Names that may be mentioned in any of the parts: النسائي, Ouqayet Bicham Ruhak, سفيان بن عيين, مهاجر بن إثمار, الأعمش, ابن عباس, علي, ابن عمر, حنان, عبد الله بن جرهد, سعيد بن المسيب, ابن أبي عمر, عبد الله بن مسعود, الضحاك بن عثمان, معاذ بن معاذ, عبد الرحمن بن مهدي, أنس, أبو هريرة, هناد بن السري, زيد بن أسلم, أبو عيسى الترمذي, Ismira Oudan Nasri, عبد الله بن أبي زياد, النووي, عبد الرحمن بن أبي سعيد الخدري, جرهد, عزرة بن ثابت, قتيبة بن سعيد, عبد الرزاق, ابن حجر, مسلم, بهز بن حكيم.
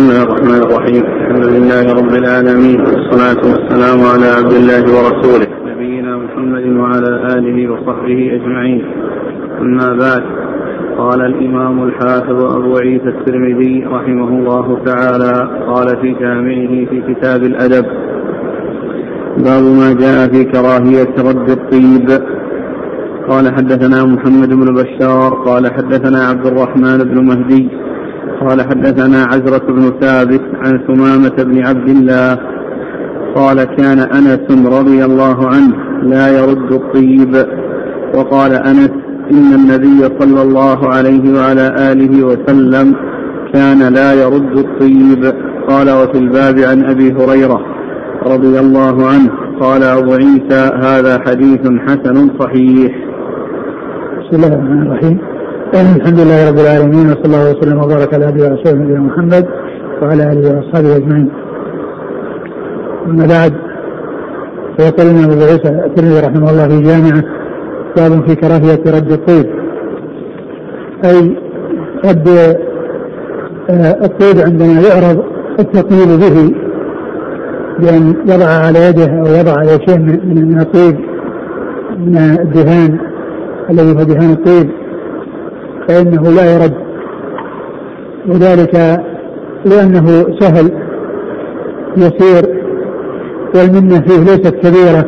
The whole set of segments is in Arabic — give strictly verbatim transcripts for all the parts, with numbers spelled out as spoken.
بسم الله الرحمن الرحيم. الحمد لله رب العالمين، والصلاة والسلام على عبد الله ورسوله نبينا محمد وعلى آله وصحبه أجمعين. أما بعد، قال الإمام الحافظ أبو عيسى الترمذي رحمه الله تعالى قال في جامعه في كتاب الأدب: باب ما جاء في كراهية رد الطيب. قال حدثنا محمد بن بشار قال حدثنا عبد الرحمن بن مهدي قال حدثنا عزرة بن ثابت عن ثمامة بن عبد الله قال: كان أنس رضي الله عنه لا يرد الطيب. وقال أنس: إن النبي صلى الله عليه وعلى آله وسلم كان لا يرد الطيب. قال: وفي الباب عن أبي هريرة رضي الله عنه. قال أبو عيسى: هذا حديث حسن صحيح. بسم الله الرحمن الرحيم. الحمد لله رب العالمين، وصلى الله وسلم وبارك على عبده ورسوله نبينا محمد وعلى آله وأصحابه أجمعين. أما بعد، فيقول الإمام أبو عيسى الترمذي رحمه الله في جامعه: باب في كراهية رد الطيب، أي رد الطيب عندما يعرض التطيب به، بأن يضع على يده أو يضع على شيء من الطيب، من الدهان الذي هو دهان الطيب، فإنه لا يرد، وذلك لأنه سهل يسير، والمنة فيه ليست كبيرة،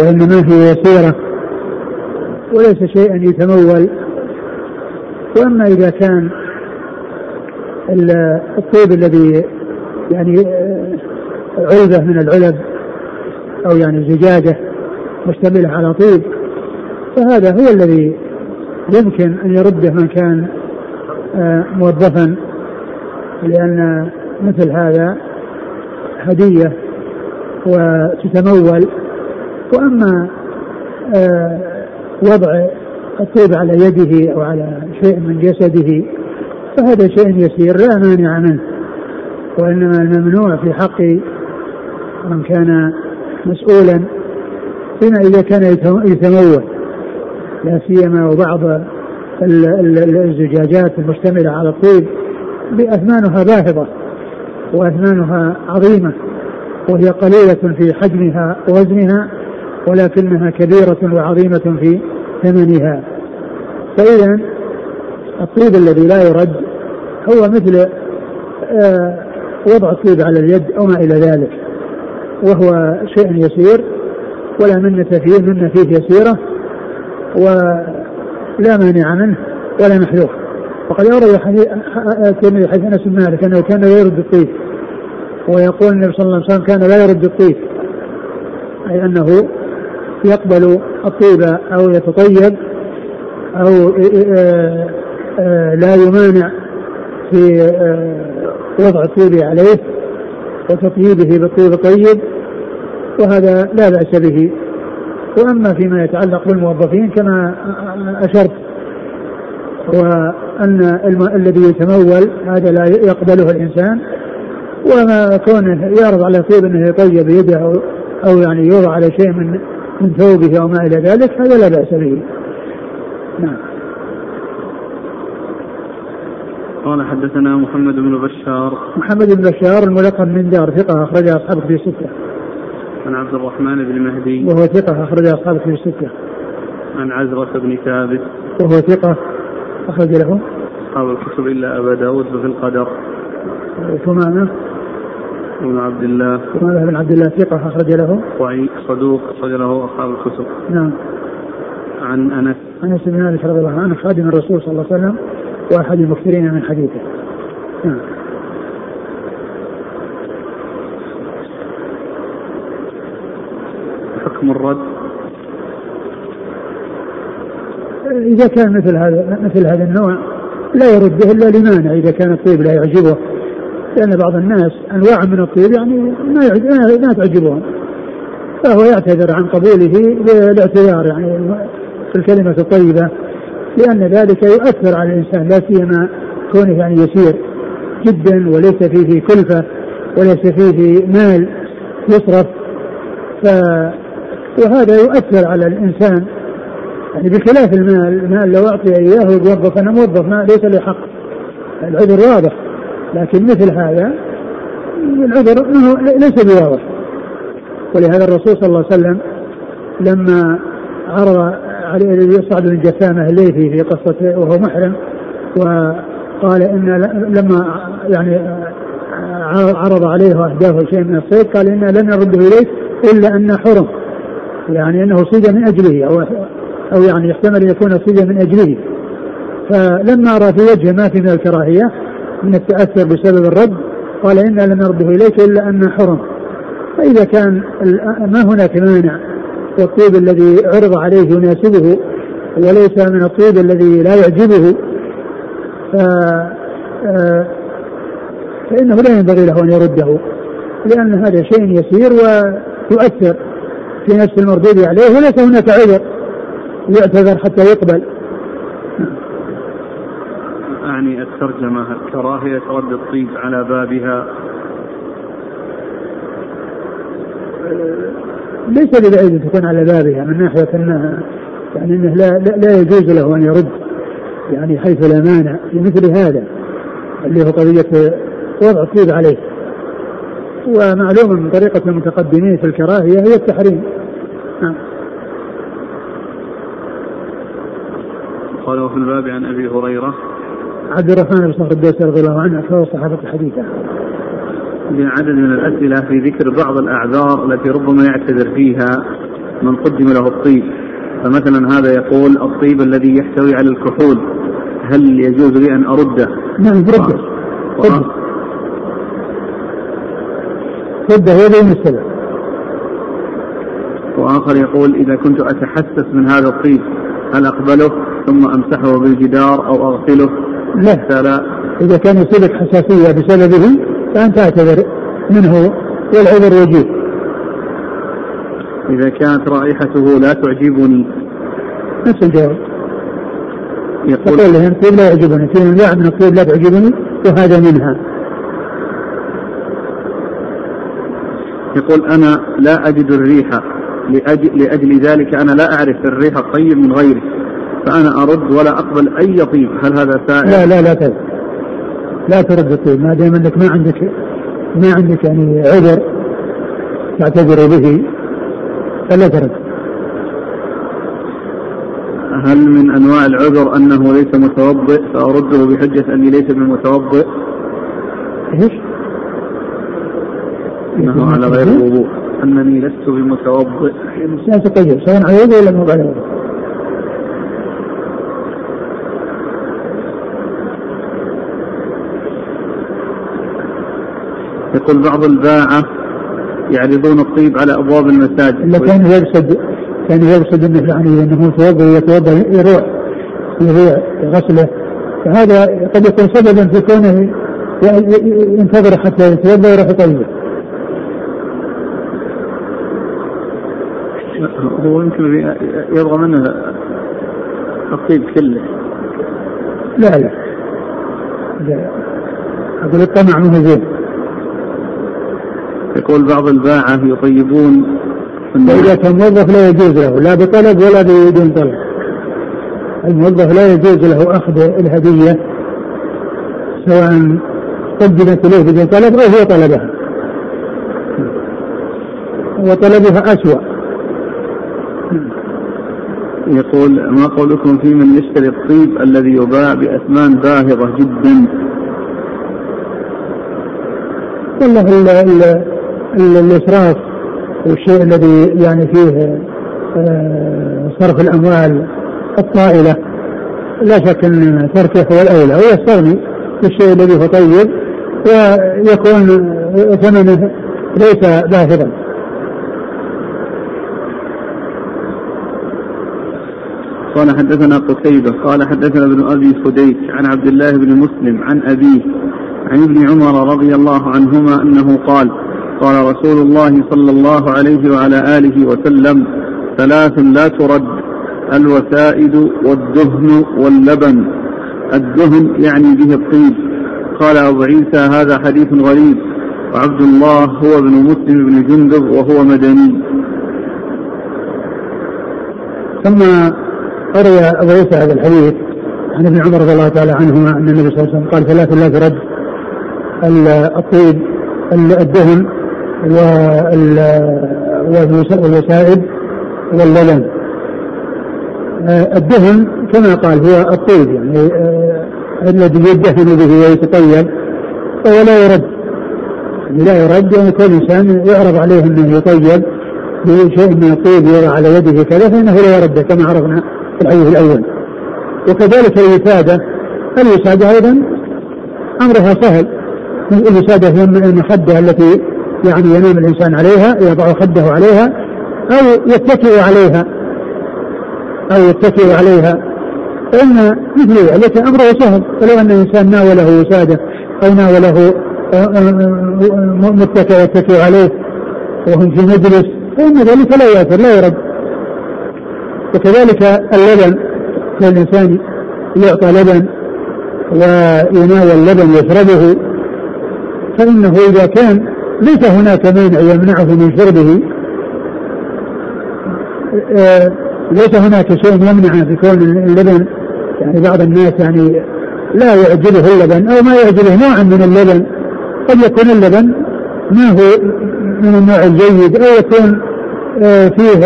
وإنما فيه يسيرة وليس شيئا يتمول. وأما إذا كان الطيب الذي يعني علبة من العلب أو يعني زجاجة مشتملة على طيب، فهذا هو الذي يمكن أن يرده من كان موظفا، لأن مثل هذا هدية وتتمول. وأما وضع الطيب على يده أو على شيء من جسده فهذا شيء يسير لا مانع منه، وإنما الممنوع في حق من كان مسؤولا فيما إذا كان يتمول، لا سيما وبعض الزجاجات المشتملة على الطيب بأثمانها باهظة وأثمانها عظيمة، وهي قليلة في حجمها ووزنها، ولكنها كبيرة وعظيمة في ثمنها. فإذا الطيب الذي لا يرد هو مثل وضع الطيب على اليد أو ما إلى ذلك، وهو شيء يسير ولا منة فيه منة فيه يسيرة ولا مانع منه ولا محذور. وقد أورد الترمذي حديث أنس بن مالك أنه كان لا يرد الطيب، ويقول النبي صلى الله عليه وسلم كان لا يرد الطيب، أي أنه يقبل الطيب أو يتطيب أو لا يمانع في وضع الطيب عليه وتطيبه بالطيب الطيب، وهذا لا بأس به. وأما فيما يتعلق بالموظفين كما أشرت، وأن الذي يتمول هذا لا يقبله الإنسان، وما كونه يعرض على طيب أنه يطيب يده أو يعني يوضع على شيء من من ثوبه أو ما إلى ذلك، هذا لا بأس به. نعم. قال حدثنا محمد بن بشار محمد بن بشار الملقب من دار، ثقة، أخرج أصحابه في الستة. عن عبد الرحمن بن مهدي وهو ثقة، أخرج أصحابه في الستة. عن عزرة بن ثابت وهو ثقة، أخرج له أصحاب الكتب إلا أبا داود في القدر. ثمامة ابن عبد الله ثمامة بن عبد الله ثقة، أخرج له وعي صدوق، أخرج له أصحاب الكتب. نعم. عن أنس أنس بن مالك رضي الله عنه، خادم الرسول صلى الله عليه وسلم وأحد المكثرين من حديثه. نعم. حكم الرد إذا كان مثل هذا مثل هذا النوع لا يرده إلا لمانع، إذا كان الطيب لا يعجبه، لأن بعض الناس أنواع من الطيب يعني ما تعجبهم، فهو يعتذر عن قبوله بالاعتذار يعني في الكلمة الطيبة، لأن ذلك يؤثر على الإنسان، لا سيما كونه يعني يسير جدا وليس فيه كلفة وليس فيه مال يصرف، ف... وهذا يؤثر على الإنسان يعني بخلاف المال. المال لو أعطي إياه ويوظف، أنا موظف ما ليس لي حق، العذر واضح، لكن مثل هذا العذر ليس بواضح. ولهذا الرسول صلى الله عليه وسلم لما عرض عليه يصعد بن جثامة الليثي في قصة وهو محرم، وقال إن لما يعني عرض عليه وأهداه شيء من الصيد قال إن لن نرده إليه إلا أن حرم، يعني أنه صيد من أجله أو, أو يعني يحتمل يكون صيد من أجله. فلما رأى في وجهه ما في من الكراهية من التأثر بسبب الرد قال إن لن نرده إليك إلا أن حرم. فإذا كان ما هناك مانع والطيب الذي عرض عليه يناسبه وليس من الطيب الذي لا يعجبه فإنه لا ينبغي له أن يرده، لأن هذا شيء يسير ويؤثر في نفس المردود عليه وليس هناك عذر يعتذر حتى يقبل. أعني الترجمة الكراهية رد الطيب على بابها ليس ببعيد تكون على بابها من ناحية أنها يعني أنه لا, لا يجوز له أن يرد يعني حيث لا مانع في مثل هذا اللي هو قضية وضع الطيب عليه. ومعلوم من طريقة المتقدمين في الكراهية هي التحريم. قالوا في الباب عن أبي هريرة عبد الرحمن بن صخر الدوسي رضي الله عنه أكثر صحابة الحديثة بعدد من الأسئلة في ذكر بعض الأعذار التي ربما يعتذر فيها من قدم له الطيب. فمثلا هذا يقول الطيب الذي يحتوي على الكحول هل يجوز لي أن أرده؟ نعم رده رده هذا المسألة. وآخر يقول إذا كنت أتحسس من هذا الطيب هل أقبله ثم أمسحه بالجدار أو أغسله؟ لا، إذا كان يصيبك حساسية بسببه فأنت أعتذر منه والعذر وجيب. إذا كانت رائحته لا تعجبني نفس الجواب، يقول لهم طيب لا يعجبني، في نوع من الطيب لا تعجبني وهذا منها. يقول أنا لا أجد الريحة لأجل, لأجل ذلك أنا لا أعرف الريحة الطيب من غيري فأنا أرد ولا أقبل أي طيب، هل هذا سائل؟ لا لا لا تجد. لا ترد الطيب ما دام انك ما عندك ما عندك يعني عذر تعتذر به فلا ترد. هل من انواع العذر انه ليس متوضئ فارده بحجه اني ليس بمتوضئ؟ ايش؟ انه على غير الوضوء انني لست بمتوضئ لا تقيد سواء على يده ولا مو على يده. يقول بعض الباعة يعرضون الطيب على أبواب المساجد. كان يقصد كان يقصد أنه يعني أنه يتوضأ يتوضأ يروح يروح غسله، فهذا قد يكون سببا في كونه ينتظر حتى يتوضأ ويروح يطيبه. هو يمكن يبغى منه الطيب كله. لا لا لا أقول الطمع منه زين. يقول بعض الباعة يطيبون إذا كان موظف لا يجوز له لا بطلب ولا بدون طلب، الموظف لا يجوز له أخذ الهدية سواء قدمت له بدون طلب أو هو طلبها وطلبها أسوأ. يقول ما قولكم في من يشتري الطيب الذي يباع بأثمان باهظة جدا؟ والله الإسراف والشيء الذي يعني فيه صرف الأموال الطائلة لا شك أن تركه هو الأولى، ويستغني بالشيء الذي هو طيب ويكون ثمنه ليس باهظا. قال حدثنا قتيبة قال حدثنا ابن أبي فديك عن عبد الله بن مسلم عن أبيه عن ابن عمر رضي الله عنهما أنه قال قال رسول الله صلى الله عليه وعلى آله وسلم ثلاث لا ترد الوسائد والدهن واللبن. الدهن يعني به الطيب. قال أبو عيسى هذا حديث غريب، وعبد الله هو ابن مسلم بن جندب وهو مدني. ثم قرأ أبو عيسى هذا الحديث عن ابن عمر رضي الله تعالى عنهما أن النبي صلى الله عليه وسلم قال ثلاث لا ترد الطيب الدهن والوسائد واللبن. الدهن كما قال هو الطيب يعني الذي يدهن به ويتطيب فهو لا يرد، لا يرد يعني كل إنسان يعرض عليه أنه يطيب بشيء من الطيب يرى على يده كذا فإنه لا يرد كما عرفنا في الحديث الأول. وكذلك الوسادة، الوسادة أيضا أمرها سهل. الوسادة هي من المخدة التي يعني ينام الإنسان عليها يضع خده عليها أو يتكئ عليها أو يتكئ عليها فإن مثل ذلك أمره سهل. فلو أن الإنسان ناوله وسادة أو ناوله متكئ يتكئ عليه وهم في مجلس فإن ذلك لا يأثر لا يرد. وكذلك اللبن، فالإنسان يعطى لبن ويناول لبن يشربه فإنه إذا كان ليس هناك مانع يمنعه من شربه، ليس هناك شيء يمنع في كون اللبن، يعني بعض الناس يعني لا يعجله اللبن أو ما يعجله نوع من اللبن، قد يكون اللبن ما هو من النوع الجيد أو يكون فيه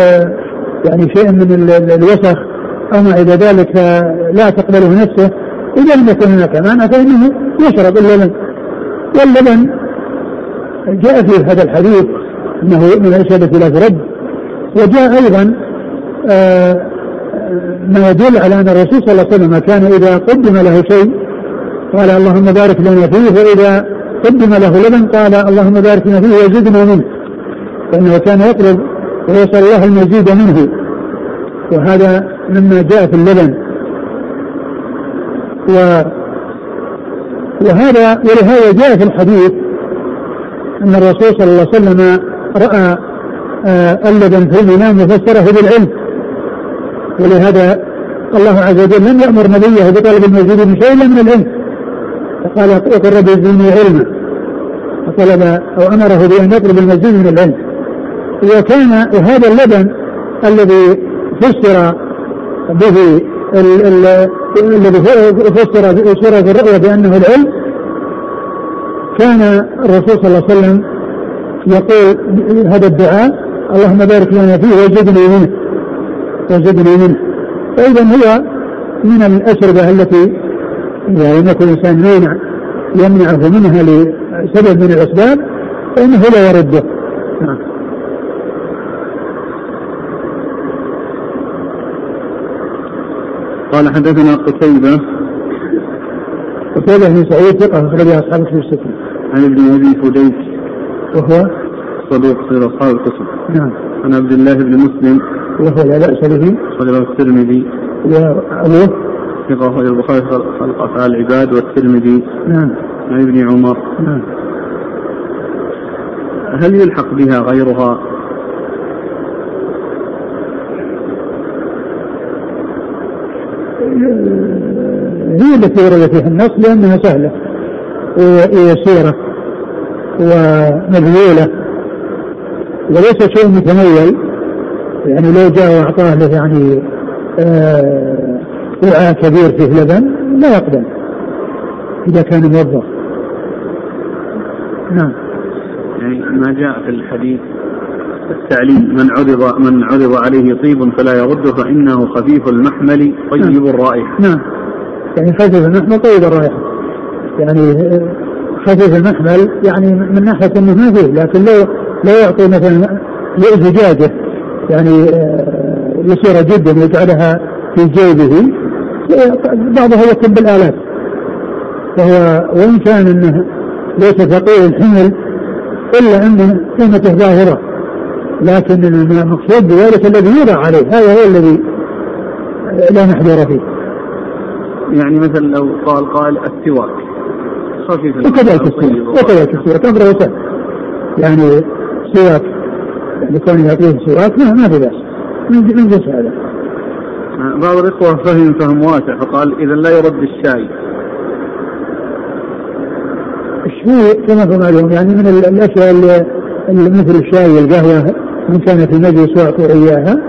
يعني شيء من الوسخ أو ما إلى ذلك لا تقبله نفسه، إذا لم يكن هناك مانع فإنه يشرب اللبن. واللبن جاء في هذا الحديث أنه من الأشياء لا ترد، وجاء أيضا آه ما يدل على أن الرسول صلى الله عليه وسلم كان إذا قدم له شيء قال اللهم بارك لنا فيه، وإذا قدم له لبن قال اللهم بارك لنا فيه وزدنا منه، فإنه كان يطلب ويسأل الله المزيد منه، وهذا مما جاء في اللبن. و وهذا ولهذا جاء في الحديث أن الرسول صلى الله عليه وسلم رأى آه اللبن في المنام وفسره بالعلم، ولهذا الله عز وجل لم يأمر نبيه بطلب المزيد من شيء إلا من العلم، فقال اقرب بالزيني علما، فطلب أو أمره بأن يطلب المزيد من العلم. وكان هذا اللبن الذي فسر به الذي فسر سورة الرؤيا بأنه العلم، كان الرسول صلى الله عليه وسلم يقول هذا الدعاء اللهم بارك لنا فيه وزدني منه وزدني منه. فإذا هو من الأشربة التي يعني إن كل إنسان يمنع يمنعه منها لسبب من الأسباب فإنه لا يرده. قال حدثنا قتيبة قتيبة بن سعيد ثقة أخرج له أصحاب الكتب الستة. عن ابن أبي فديك وهو صدوق صغير أصحاب الكتب. نعم. عن عبد الله بن مسلم وهو لا بأس به أخرج له الترمذي. وأبوه ثقة أخرج البخاري خلق أفعال العباد والترمذي. نعم. عن ابن عمر. نعم. هل يلحق بها غيرها؟ هي التي ورد فيها النص لأنها سهلة ويسيرة ومذلولة وليس شيء متميل، يعني لو جاء وأعطاه له يعني وعاء كبير فيه لبن لا يقبل إذا كان موظف. نعم. يعني ما جاء في الحديث التعليم من عرض من عرض عليه طيب فلا يرده فإنه خفيف المحمل طيب الرائحة. نعم. يعني خفيف المحمل طيب الرائحة، يعني خفيف المحمل يعني من ناحية أنه ما فيه، لكن لو لا يعطي مثلا لزجاجة يعني يسيرة جدا ويجعلها في جيبه، بعضها يكب الآلات، فهو وإن كان أنه ليس ثقيل الحمل إلا أن قيمته ظاهرة، لكن المقصود بذلك الذي يرى عليه هذا هو الذي لا محذور فيه. يعني مثلا لو قال قال السواك خفيف وكذلك السواك أمره سهل، يعني سواك لكون يعطيه سواك ما في بأس من جنس هذا. بعض الإخوة فهم فهم واسع فقال إذا لا يرد الشاي. الشاي كما قلنا يعني من الأشياء اللي مثل الشاي والقهوة من كان في المجلس وأعطوا إياها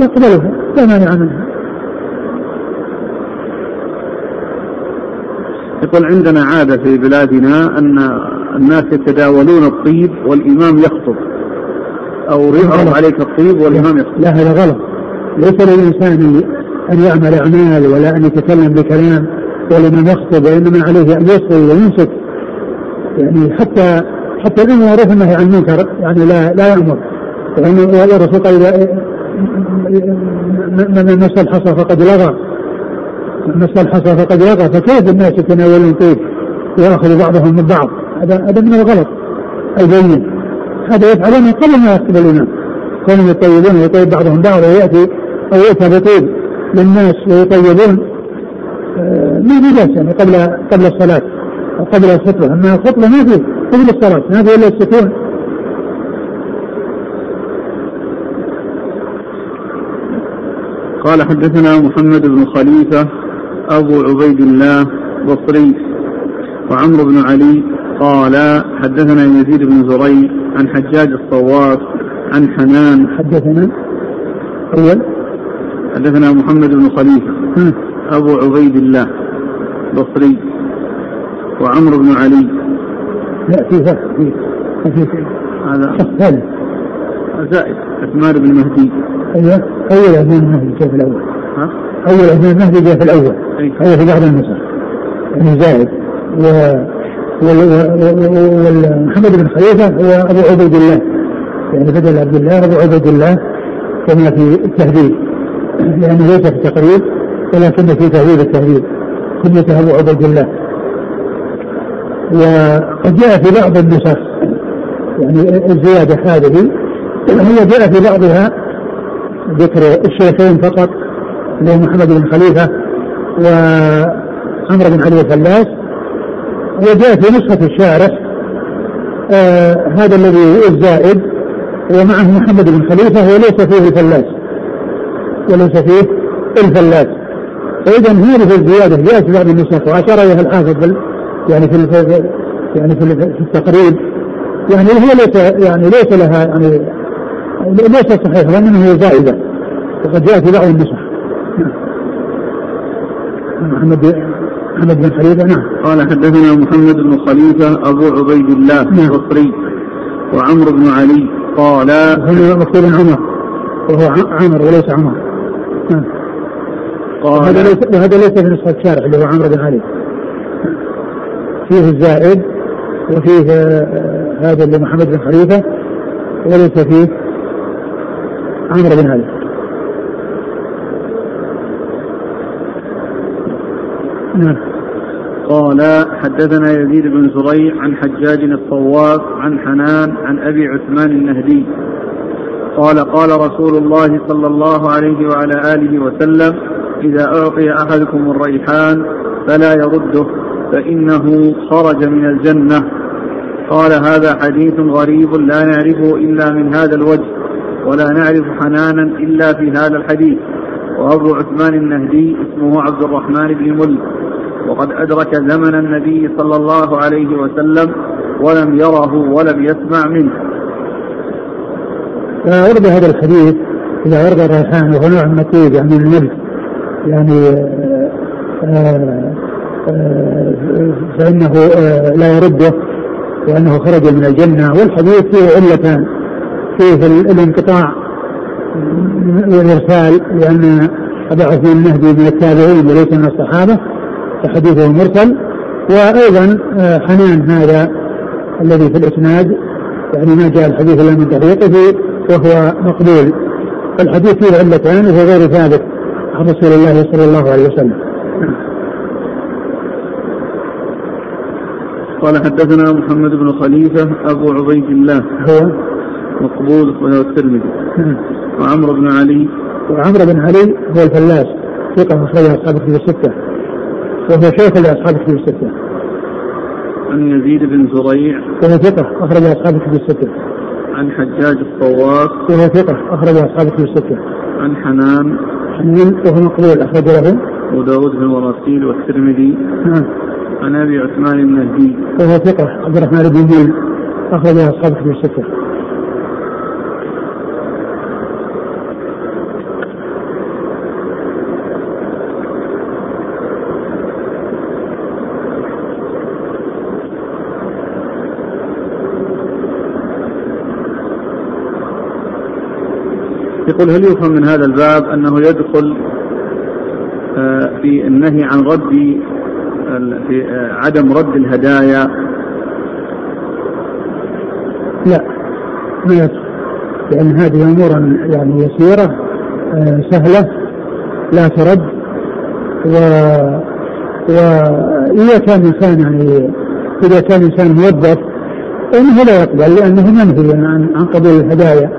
يقبلها لا مانع منها. يقول عندنا عادة في بلادنا أن الناس يتداولون الطيب والإمام يخطب، أو يعرض عليك الطيب والإمام يخطب. لا هذا غلط، ليس للإنسان أن يعمل أعمال ولا أن يتكلم بكلام والإمام يخطب، وإنما عليه أن يصل ويمسك، يعني حتى حتى الإمام يعرف أنه عن منكر، يعني لا لا يأمر، لأن الرسول قال من مس الحصى فقد لغى، من مس الحصى فقد لغى، فكيف الناس يتناولون طيب ويأخذ بعضهم من بعض؟ هذا هذا من الغلط البين، هذا يفعلونه قبل ما يكتب الإمام، كانوا يطيبون ويطيب بعضهم بعضا، ويأتي أو يأتي بطيب للناس ويطيبون ما في بأس، يعني قبل قبل الصلاة أو قبل الخطبة، أما الخطبة ما في قبل الصلاة ما في إلا السكون. قال حدثنا محمد بن خليفة أبو عبيد الله بصري وعمر بن علي قال حدثنا يزيد بن زريع عن حجاج الصواف عن حنان. حدثنا أول حدثنا محمد بن خليفة أبو عبيد الله بصري وعمر بن علي. لا في فتح هذا فتح زائد عثمان بن مهدي. أيوة أول عثمان بن مهدي جاء في الأول، ها؟ أول عثمان بن مهدي جاء في الأول، هذا في بعض النسخ يعني زائد، ومحمد بن خليفة هو أبو عبيد الله، يعني بدل عبد الله أبو عبيد الله كما في التهذيب، يعني ليس في التقريب ولكن في تهذيب التهذيب كنيته أبو عبيد الله. وقد جاء في بعض النسخ يعني الزيادة هذه هي جاء في بعضها ذكر الشيخين فقط، اللي محمد بن خليفة وعمر بن علي الفلاس، وجاء في نسخة الشارح آه هذا الذي الزائد ومعه محمد بن خليفة وليس فيه الفلاس، وليس فيه الفلاس. فإذا هذه الزيادة جاءت في بعض النسخ، وأشار إليها الحافظ يعني في يعني في التقريب، يعني هي ليس يعني ليس لها يعني ليس صحيحة لأنها زائدة، وقد جاء في بعض النسخ محمد بن خليفة. نعم. قال حدثنا محمد بن خليفة أبو عبيد الله البصري وعمر بن علي قال هذا مكتوب عمر وهو عمر وليس عمر، هذا ليس هذا ليس في نسخة الشارع اللي هو عمر بن علي، فيه الزائد وفيه هذا اللي محمد بن خليفة وليس فيه عمرو بن علي. نعم. قال حدثنا يزيد بن زريع عن حجاج الصواف عن حنان عن أبي عثمان النهدي قال قال رسول الله صلى الله عليه وعلى آله وسلم إذا أعطي أحدكم الريحان فلا يرده فإنه خرج من الجنة. قال هذا حديث غريب لا نعرفه إلا من هذا الوجه، ولا نعرف حنانا إلا في هذا الحديث. وأبو عثمان النهدي اسمه عبد الرحمن بن مل، وقد أدرك زمن النبي صلى الله عليه وسلم ولم يره ولم يسمع منه. ورد هذا الحديث إذا ورد الريحان وهو نوع مكيد يعني الملك، يعني آه آه فإنه آه لا يرده لأنه خرج من الجنة. والحديث فيه علتان، فيه الانقطاع والإرسال لأن أبا عثمان النهدي من التابعين وليس من الصحابة فحديثه مرسل، وأيضا حنان هذا الذي في الإسناد يعني ما جاء الحديث إلا من طريقه وهو مقبول. فالحديث فيه علتان وهو غير ثابت عن رسول الله صلى الله عليه وسلم. قال حدثنا محمد بن خليفة أبو عبيد الله هو مقبول وهو الترمذي وعمر بن علي وعمر بن علي هو الفلاس ثقة أخرجها أصحاب الكتب الستة وهو شيخ لأصحاب الكتب الستة. عن يزيد بن زريع وهو ثقة أخرجها أصحاب الكتب الستة. عن حجاج الصواف وهو ثقة أخرجها أصحاب الكتب الستة. عن حنان حنين وهو مقبول أخرج له أبو داود بن وراسيل والترمذي. عن أبي عثمان النهدي وهو ثقة عبد الرحمن بن مهدي أخرج أصحاب الكتب الستة. يقول هل يفهم من هذا الباب أنه يدخل في النهي عن رد في عدم رد الهدايا؟ لا، ما يدخل، لأن هذه أمور يعني يسيرة سهلة لا ترد، وإذا كان إنسان يعني إذا كان إنسان موظف إنه لا يقبل، لأنه منهي عن قبول الهدايا،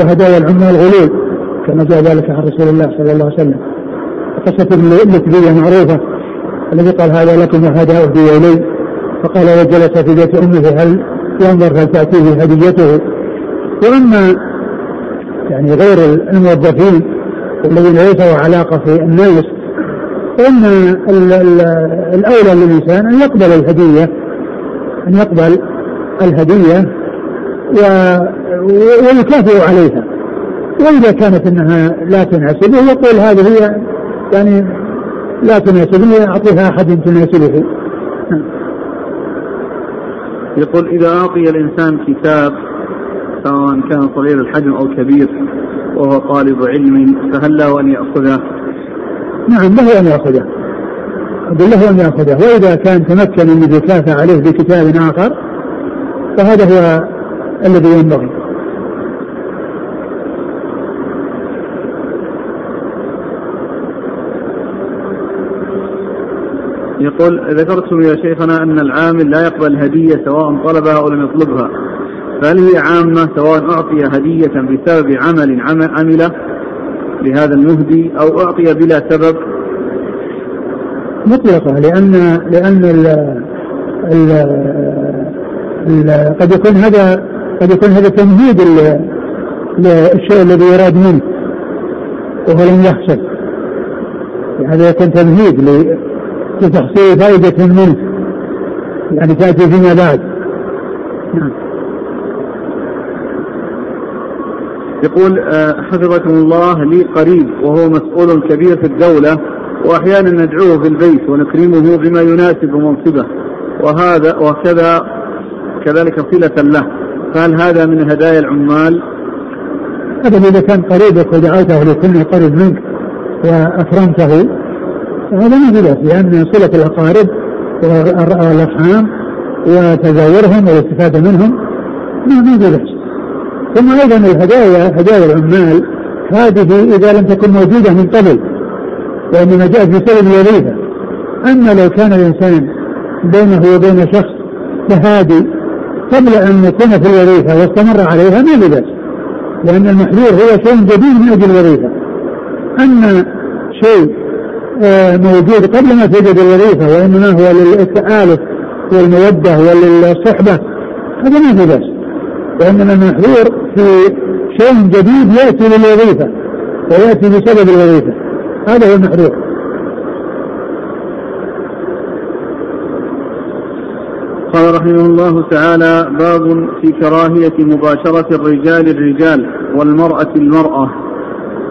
وهدايا العمال الغلول كما جاء ذلك عن رسول الله صلى الله عليه وسلم. قصة الكبيرة معروفة، الذي قال هذا لكم وهذا أهدي إلي، فقال وجلس في بيت أمه هل ينظر هل تأتيه هديته. وأما يعني غير الموظفين الذين ليسوا علاقة في الناس، فإن الأولى للإنسان أن يقبل الهدية أن يقبل الهدية ويكافئ عليها، وإذا كانت أنها لا تناسبه يقول هذه هي يعني لا تناسبني أعطيها أحد تناسبه. يقول إذا أعطي الإنسان كتاب سواء كان صغير الحجم أو كبير وهو طالب علم فهل له أن يأخذه؟ نعم له أن يأخذه، له أن يأخذه، وإذا كان تمكن من يكافئ عليه بكتاب آخر فهذا هو الذي ينبغي. يقول ذكرتم يا شيخنا أن العامل لا يقبل هدية سواء طلبها أو لم يطلبها، فهل هي عامة سواء أعطي هدية بسبب عمل عمله لهذا المهدي أو أعطي بلا سبب؟ مطلقة، لأن لأن ال ال ال قد يكون هذا قد يكون هذا تمهيد للشيء الذي يراد منه وهو لم يحصل، هذا يكون تمهيد لتحصيل فائدة منه يعني تأتي فيما بعد. نعم. يقول حفظكم الله لي قريب وهو مسؤول كبير في الدولة، وأحيانا ندعوه في البيت ونكرمه بما يناسب منصبه، وهذا وكذا كذلك صلة له، فهل هذا من هدايا العمال؟ هذا إذا كان قريبك ودعوته لكل قريب منك وأكرمته هذا من هدايا، لأن صلة الأقارب والأرحام وتزاورهم والاستفادة منهم من هدايا. ثم أيضا الهدايا هدايا العمال هذه إذا لم تكن موجودة من قبل وإنما جاءت بسبب الوظيفة، أما لو كان الإنسان بينه وبين شخص تهادي قبل أن يكون في الوظيفة واستمر عليها ما بأس، لأن المحذور هو شيء جديد من أجل الوظيفة، أما شيء موجود قبل ما توجد الوظيفة وإنما هو للتآلف والمودة وللصحبة هذا ما بأس، وإنما المحذور في شيء جديد يأتي للوظيفة ويأتي بسبب الوظيفة هذا هو المحذور. قال رحمه الله تعالى: باب في كراهية مباشرة الرجال الرجال والمرأة المرأة.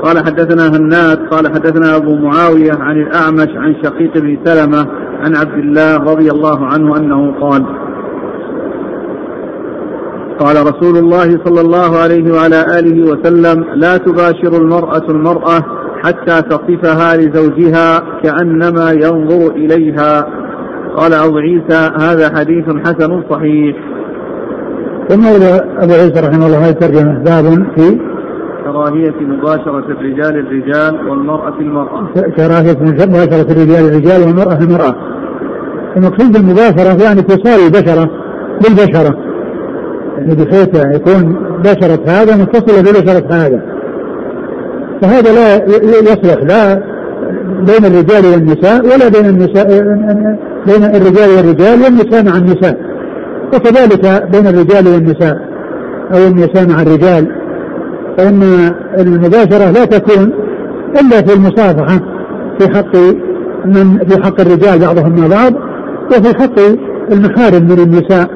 قال حدثنا هناد قال حدثنا أبو معاوية عن الأعمش عن شقيق بن سلمة عن عبد الله رضي الله عنه أنه قال: قال رسول الله صلى الله عليه وعلى آله وسلم: لا تباشر المرأة المرأة حتى تصفها لزوجها كأنما ينظر إليها. قال أبو عيسى: هذا حديث حسن صحيح. ثم أبو عيسى رحمه الله يترجم باب في كراهية مباشرة الرجال الرجال والمرأة المرأة. كراهية مباشرة الرجال الرجال والمرأة المرأة، المقصود بالمباشرة يعني اتصال البشرة بالبشرة، يعني بحيث يكون بشرة هذا متصلة ببشرة هذا، فهذا لا يصلح لا بين الرجال والنساء ولا بين النساء بين الرجال والرجال والنساء مع النساء، وكذلك بين الرجال والنساء أو النساء مع الرجال، فإن المباشرة لا تكون إلا في المصافحة في حق من في حق الرجال بعضهم مع بعض، وفي حق المحارم من النساء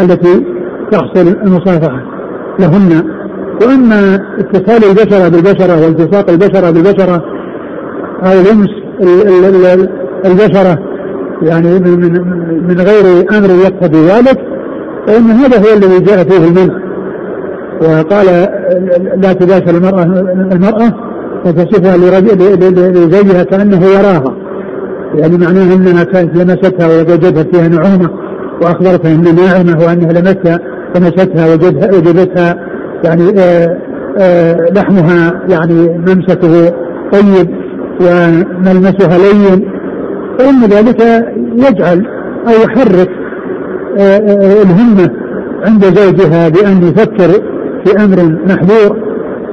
التي تحصل المصافحة لهن. وأما اتصال البشرة بالبشرة والتصاق البشرة بالبشرة أو لمس البشرة يعني من غير أمر يقتضي ذلك، فإن هذا هو الذي جاء فيه المنع، وقال لا تباشر المرأة المرأة وتصفها لزوجها كأنه يراها، يعني معناه أنها كانت لمستها ووجدتها فيها نعومة، وأخبرتها أنها ناعمة وأنها لمستها فمستها وجدتها يعني آآ آآ لحمها يعني ممسكه طيب وملمسها لين، فإن ذلك يجعل أو يحرك الهمة عند زوجها بأن يفكر في أمر محظور،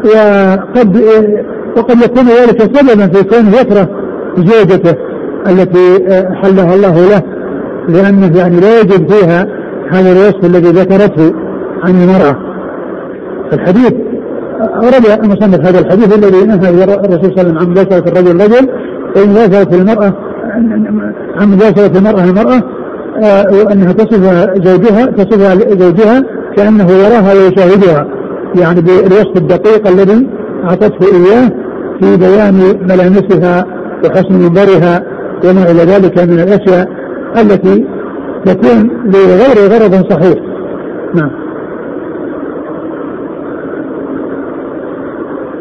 وقد, وقد يكون ذلك سببا في كون يكره زوجته التي حلها الله له، لأنه يعني لا يجب فيها هذا الوصف الذي ذكرته عن المرأة. الحديث أورد المصنف هذا الحديث الذي نهى الرسول صلى الله عليه وسلم عن مباشرة الرجل الرجل ومباشرة المرأة عن مباشرة المرأة المرأة وأنها تصف زوجها تصف زوجها كأنه يراها ويشاهدها، يعني بالوصف الدقيق الذي أعطته إياه في بيان ملامسها وحسن منظرها وما إلى ذلك من الأشياء التي تكون لغير غرض صحيح. نعم.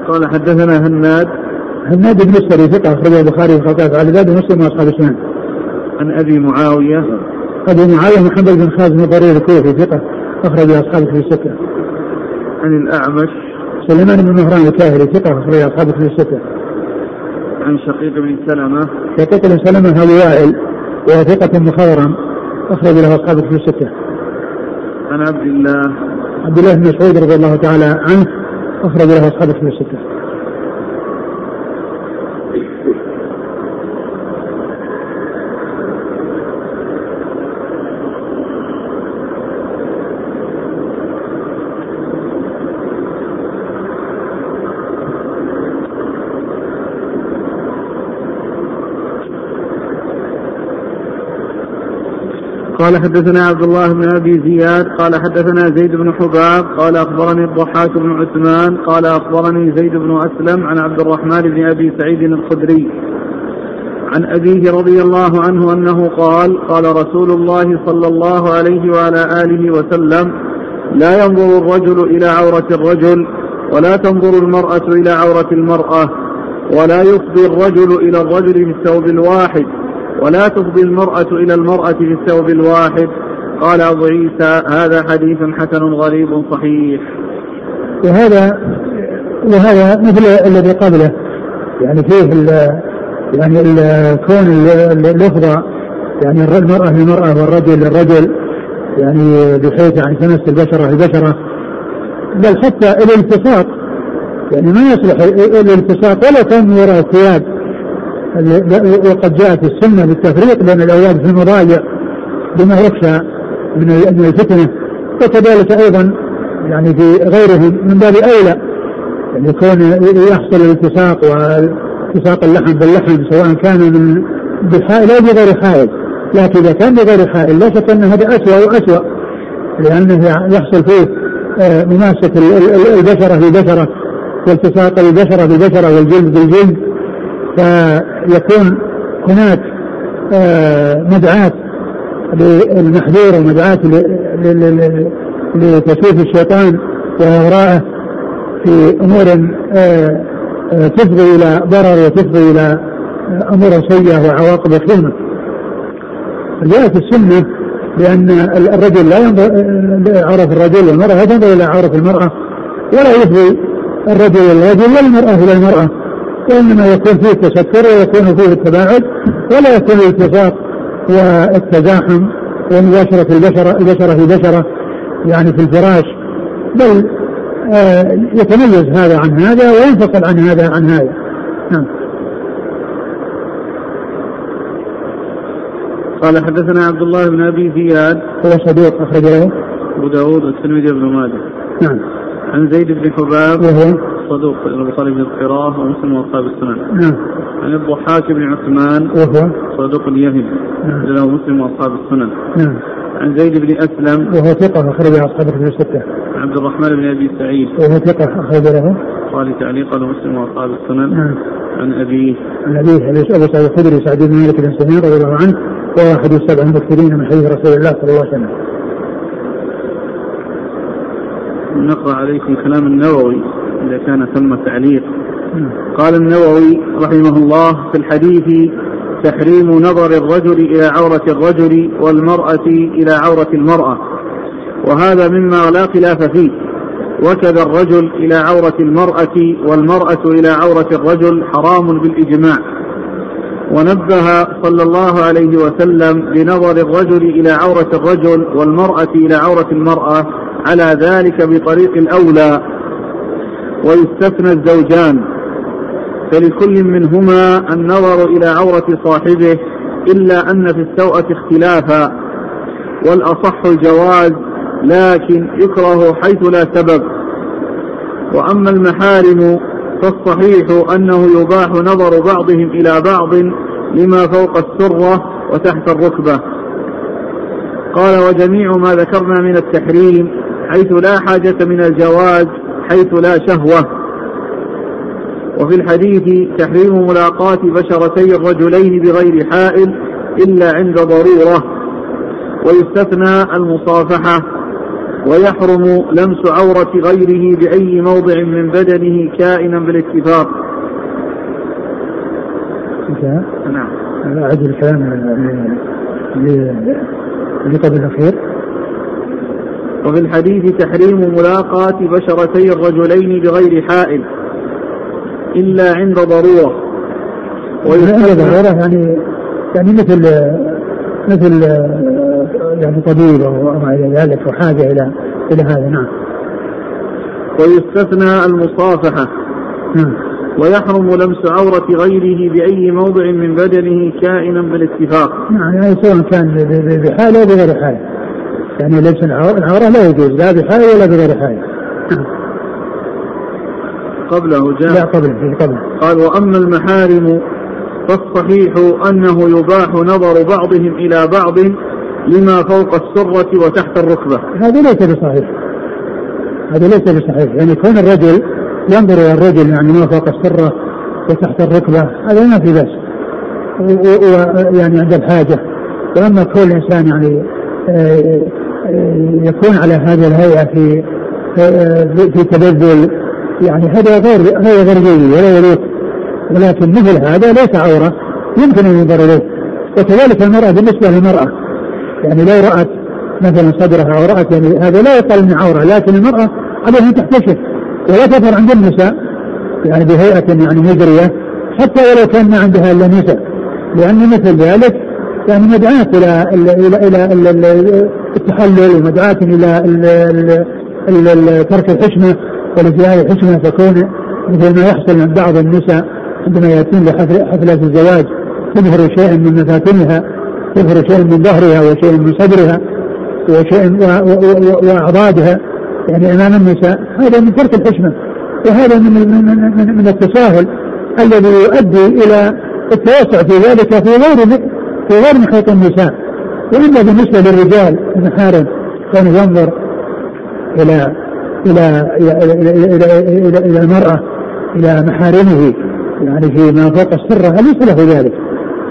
قال حدثنا هناد هناد بن السري ثقة أخرجه البخاري وخطأ على ذلك مسلم وأصحاب السنن. عن أبي معاوية أبي معاوية محمد بن خالد بن ضرير الكوفي ثقة أخرجه أصحابه في الستة. عن الأعمش سليمان بن مهران الكاهلي ثقة أخرجه أصحابه في الستة. عن شقيق بن سلمة شقيق بن سلمة هذا وائل وهو ثقة مخضرم أخرج له أصحابه في الستة. عن عبد الله عبد الله بن مسعود رضي الله تعالى عنه أخرج له أصحابه في الستة. قال حدثنا عبد الله بن أبي زياد قال حدثنا زيد بن حباب قال أخبرني الضحاك بن عثمان قال أخبرني زيد بن أسلم عن عبد الرحمن بن أبي سعيد الخدري عن أبيه رضي الله عنه أنه قال قال رسول الله صلى الله عليه وعلى آله وسلم لا ينظر الرجل إلى عورة الرجل ولا تنظر المرأة إلى عورة المرأة ولا يفضي الرجل إلى الرجل بالثوب الواحد ولا تفضي المرأة إلى المرأة بالثوب الواحد. قال أبو عيسى هذا حديث حسن غريب صحيح. وهذا وهذا مثل الذي قبله، يعني فيه ال يعني الكون اللفظة يعني المرأة للمرأة والرجل للرجل، يعني بحيث يعني تمس البشرة البشرة، بل حتى الالتصاق يعني ما يصلح الالتصاق ولا كان وراء الثياب، وقد جاءت السنة بالتفريق بين الأولاد في المضاجع بما يخشى من الفتنة، وكذلك أيضا يعني في غيرهم من باب أولى يعني يكون يحصل الالتصاق والتصاق اللحم باللحم سواء كان من بحائل أو بغير حائل، لكن إذا كان بغير حائل لا شك أن هذا أسوأ وأسوأ، لأنه يحصل فيه مماسكة البشرة بالبشرة والتصاق البشرة بالبشرة والجلد بالجلد، فيكون هناك مدعاة للمحذور ومدعاة لتسويف الشيطان وإغراءه في أمور تفضي إلى ضرر وتفضي إلى أمور سيئة وعواقب خيمة. جاءت السنة بأن الرجل لا ينظر إلى عورة الرجل والمرأة لا تنظر إلى عورة المرأة ولا يفضي الرجل للرجل والمرأة إلى المرأة، وإنما يكون فيه التستر ويكون فيه التباعد ولا يكون الالتصاق والتزاحم ومباشرة البشرة البشرة البشرة يعني في الفراش، بل آه يتميز هذا عن هذا وينفصل عن هذا عن هذا. نعم. قال حدثنا عبد الله بن أبي زياد هو صديق أخرجه أبو داود والترمذي وابن ماجه. نعم. عن زيد بن حباب وهو صدوق البخاري بن القراء ومسلم وأصحاب السنن. نعم. عن الضحاك بن عثمان وهو صدوق اليهم وله مسلم وأصحاب السنن. نعم. عن زيد بن أسلم وهو ثقة أخرج له أصحاب الكتب الستة. عن عبد الرحمن بن أبي سعيد وهو ثقة أخرج له قال تعليقا ومسلم وأصحاب السنن. نعم. عن أبيه عن أبيه أبي سعيد الخدري سعيد بن مالك بن سنان رضي الله عنه وهو أحد السبع المكثرين من حديث رسول الله صلى الله عليه وسلم. نقرأ عليكم كلام النووي إذا كان ثم تعليق. قال النووي رحمه الله في الحديث: تحريم نظر الرجل إلى عورة الرجل والمرأة إلى عورة المرأة، وهذا مما لا خلاف فيه، وكذا الرجل إلى عورة المرأة والمرأة إلى عورة الرجل حرام بالإجماع. ونبه صلى الله عليه وسلم لنظر الرجل إلى عورة الرجل والمرأة إلى عورة المرأة على ذلك بطريق الأولى، ويستثنى الزوجان، فلكل منهما النظر إلى عورة صاحبه، إلا أن في السوءة اختلافا، والأصح الجواز، لكن يكره حيث لا سبب. وأما المحارم فالصحيح أنه يباح نظر بعضهم إلى بعض لما فوق السرة وتحت الركبة. قال: وجميع ما ذكرنا من التحريم حيث لا حاجة، من الجواز حيث لا شهوة. وفي الحديث تحريم ملاقاة بشرتي الرجلين بغير حائل إلا عند ضرورة، ويستثنى المصافحة. ويحرم لمس عورة غيره بأي موضع من بدنه كائنا بالاتفاق. نعم. أنا أعد الكلام اللي قبل الأخير. وفي الحديث تحريم ملاقاة بشرتي الرجلين بغير حائل إلا عند ضرورة. ويستثنى ضرورة يعني يعني مثل مثل يعني طبيب وما إلى ذلك وحاجة إلى إلى هذا. نعم. ويستثنى المصافحة. نعم. ويحرم لمس عورة غيره بأي موضع من بدنه كائنا بالاتفاق. نعم. يعني سواء كان بحاله أو بغير حاله، يعني لمس العورة لا يجوز لا بحاله ولا بغير حاله. قبله جاء. لا قبله قبله. قال: وأما المحارم فالصحيح أنه يباح نظر بعضهم إلى بعض لما فوق السرة وتحت الركبة. هذا ليس بصحيح، هذا ليس بصحيح، يعني كون الرجل ينظر إلى الرجل يعني ما فوق السرة وتحت الركبة هذا ما في بأس، ويعني عند الحاجة. وأما كل إنسان يعني يكون على هذه الهيئة في في تبذل يعني هذا غير غير جيد ولا يليق، ولكن مثل هذا ليس عورة يمكن أن ينظر إليه. وكذلك المرأة، بالنسبة للمرأة يعني لو رأت مثلا صدرها أو رأت يعني هذا لا يقل من عورة، لكن المرأة عليها أن تحتشف ولا تظهر عند النساء يعني بهيئة يعني مجرية، حتى ولو كان ما عندها إلا نساء، لأن مثل ذلك يعني مدعاة إلى إلى إلى التحلل، ومدعاة إلى ترك الحشمة والازدياد الحشمة، فكون مثل ما يحصل من بعض النساء عندما يأتين لحفلات الزواج تظهر شيئا من مفاتنها، تظهر شيء من ظهرها وشيء من صدرها وشيء وأعضادها يعني أمام النساء، هذا من ترك الحشمة، وهذا من من من التساهل الذي يؤدي إلى التوسع في ذلك في غير في غير محيط النساء. وإما بالنسبة للرجال المحارم كان ينظر إلى إلى إلى إلى المرأة إلى محارمه يعني في ما فوق السرة ليس له ذلك،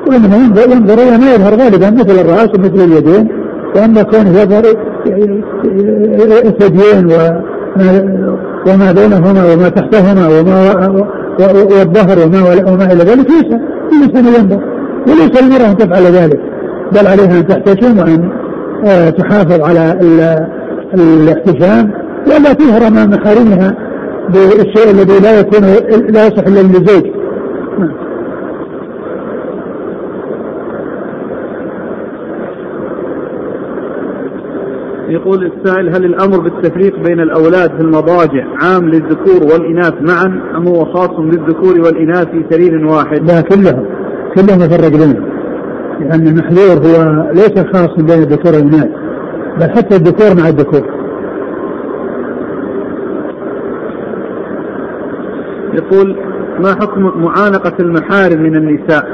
وإنما ينظر إلى ما يظهر غالبا مثل الرأس ومثل اليدين، وأما كونه يظهر الثديين وما بينهما وما تحتهما والظهر وما إلى ذلك ليس الإنسان ينظر، وليس المرأة أن تفعل ذلك، بل عليها أن تحتشم وأن تحافظ على الاحتشام ولا تظهر أمام محارمها بالشيء الذي لا يكون لا يصح إلا للزوج. يقول السائل: هل الأمر بالتفريق بين الأولاد في المضاجع عام للذكور والإناث معا، أم هو خاص للذكور والإناث في سرير واحد؟ لا، كلهم كلهم يفرق بينهم، لأن المحذور هو ليس خاص بين الذكور والإناث، بل حتى الذكور مع الذكور. يقول: ما حكم معانقة المحارم من النساء؟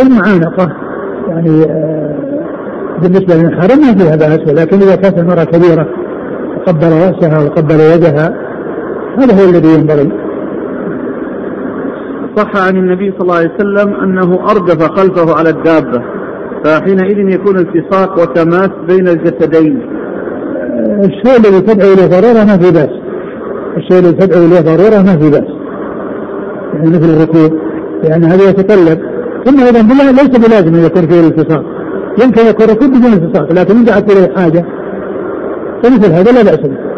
المعانقة يعني بالنسبة للمحارم ما فيها بأس، ولكن إذا كانت المرأة كبيرة قبل رأسها وقبل يدها هذا هو الذي ينبغي. صح عن النبي صلى الله عليه وسلم أنه أردف خلفه على الدابة فحينئذ يكون التصاق وتماس بين الجسدين. الشيء الذي تدعو اليه ضرورة ما في بأس، الشيء الذي تدعو اليه ضرورة ما في بأس، يعني مثل الركوب، يعني هذا يتطلب. ثم ايضا بالله ليس بلازم ان يكون فيه الالتصاق، يمكن يكون ركوب بدون التصاق، لكن ان دعت اليه حاجه فمثل هذا لا بأس به.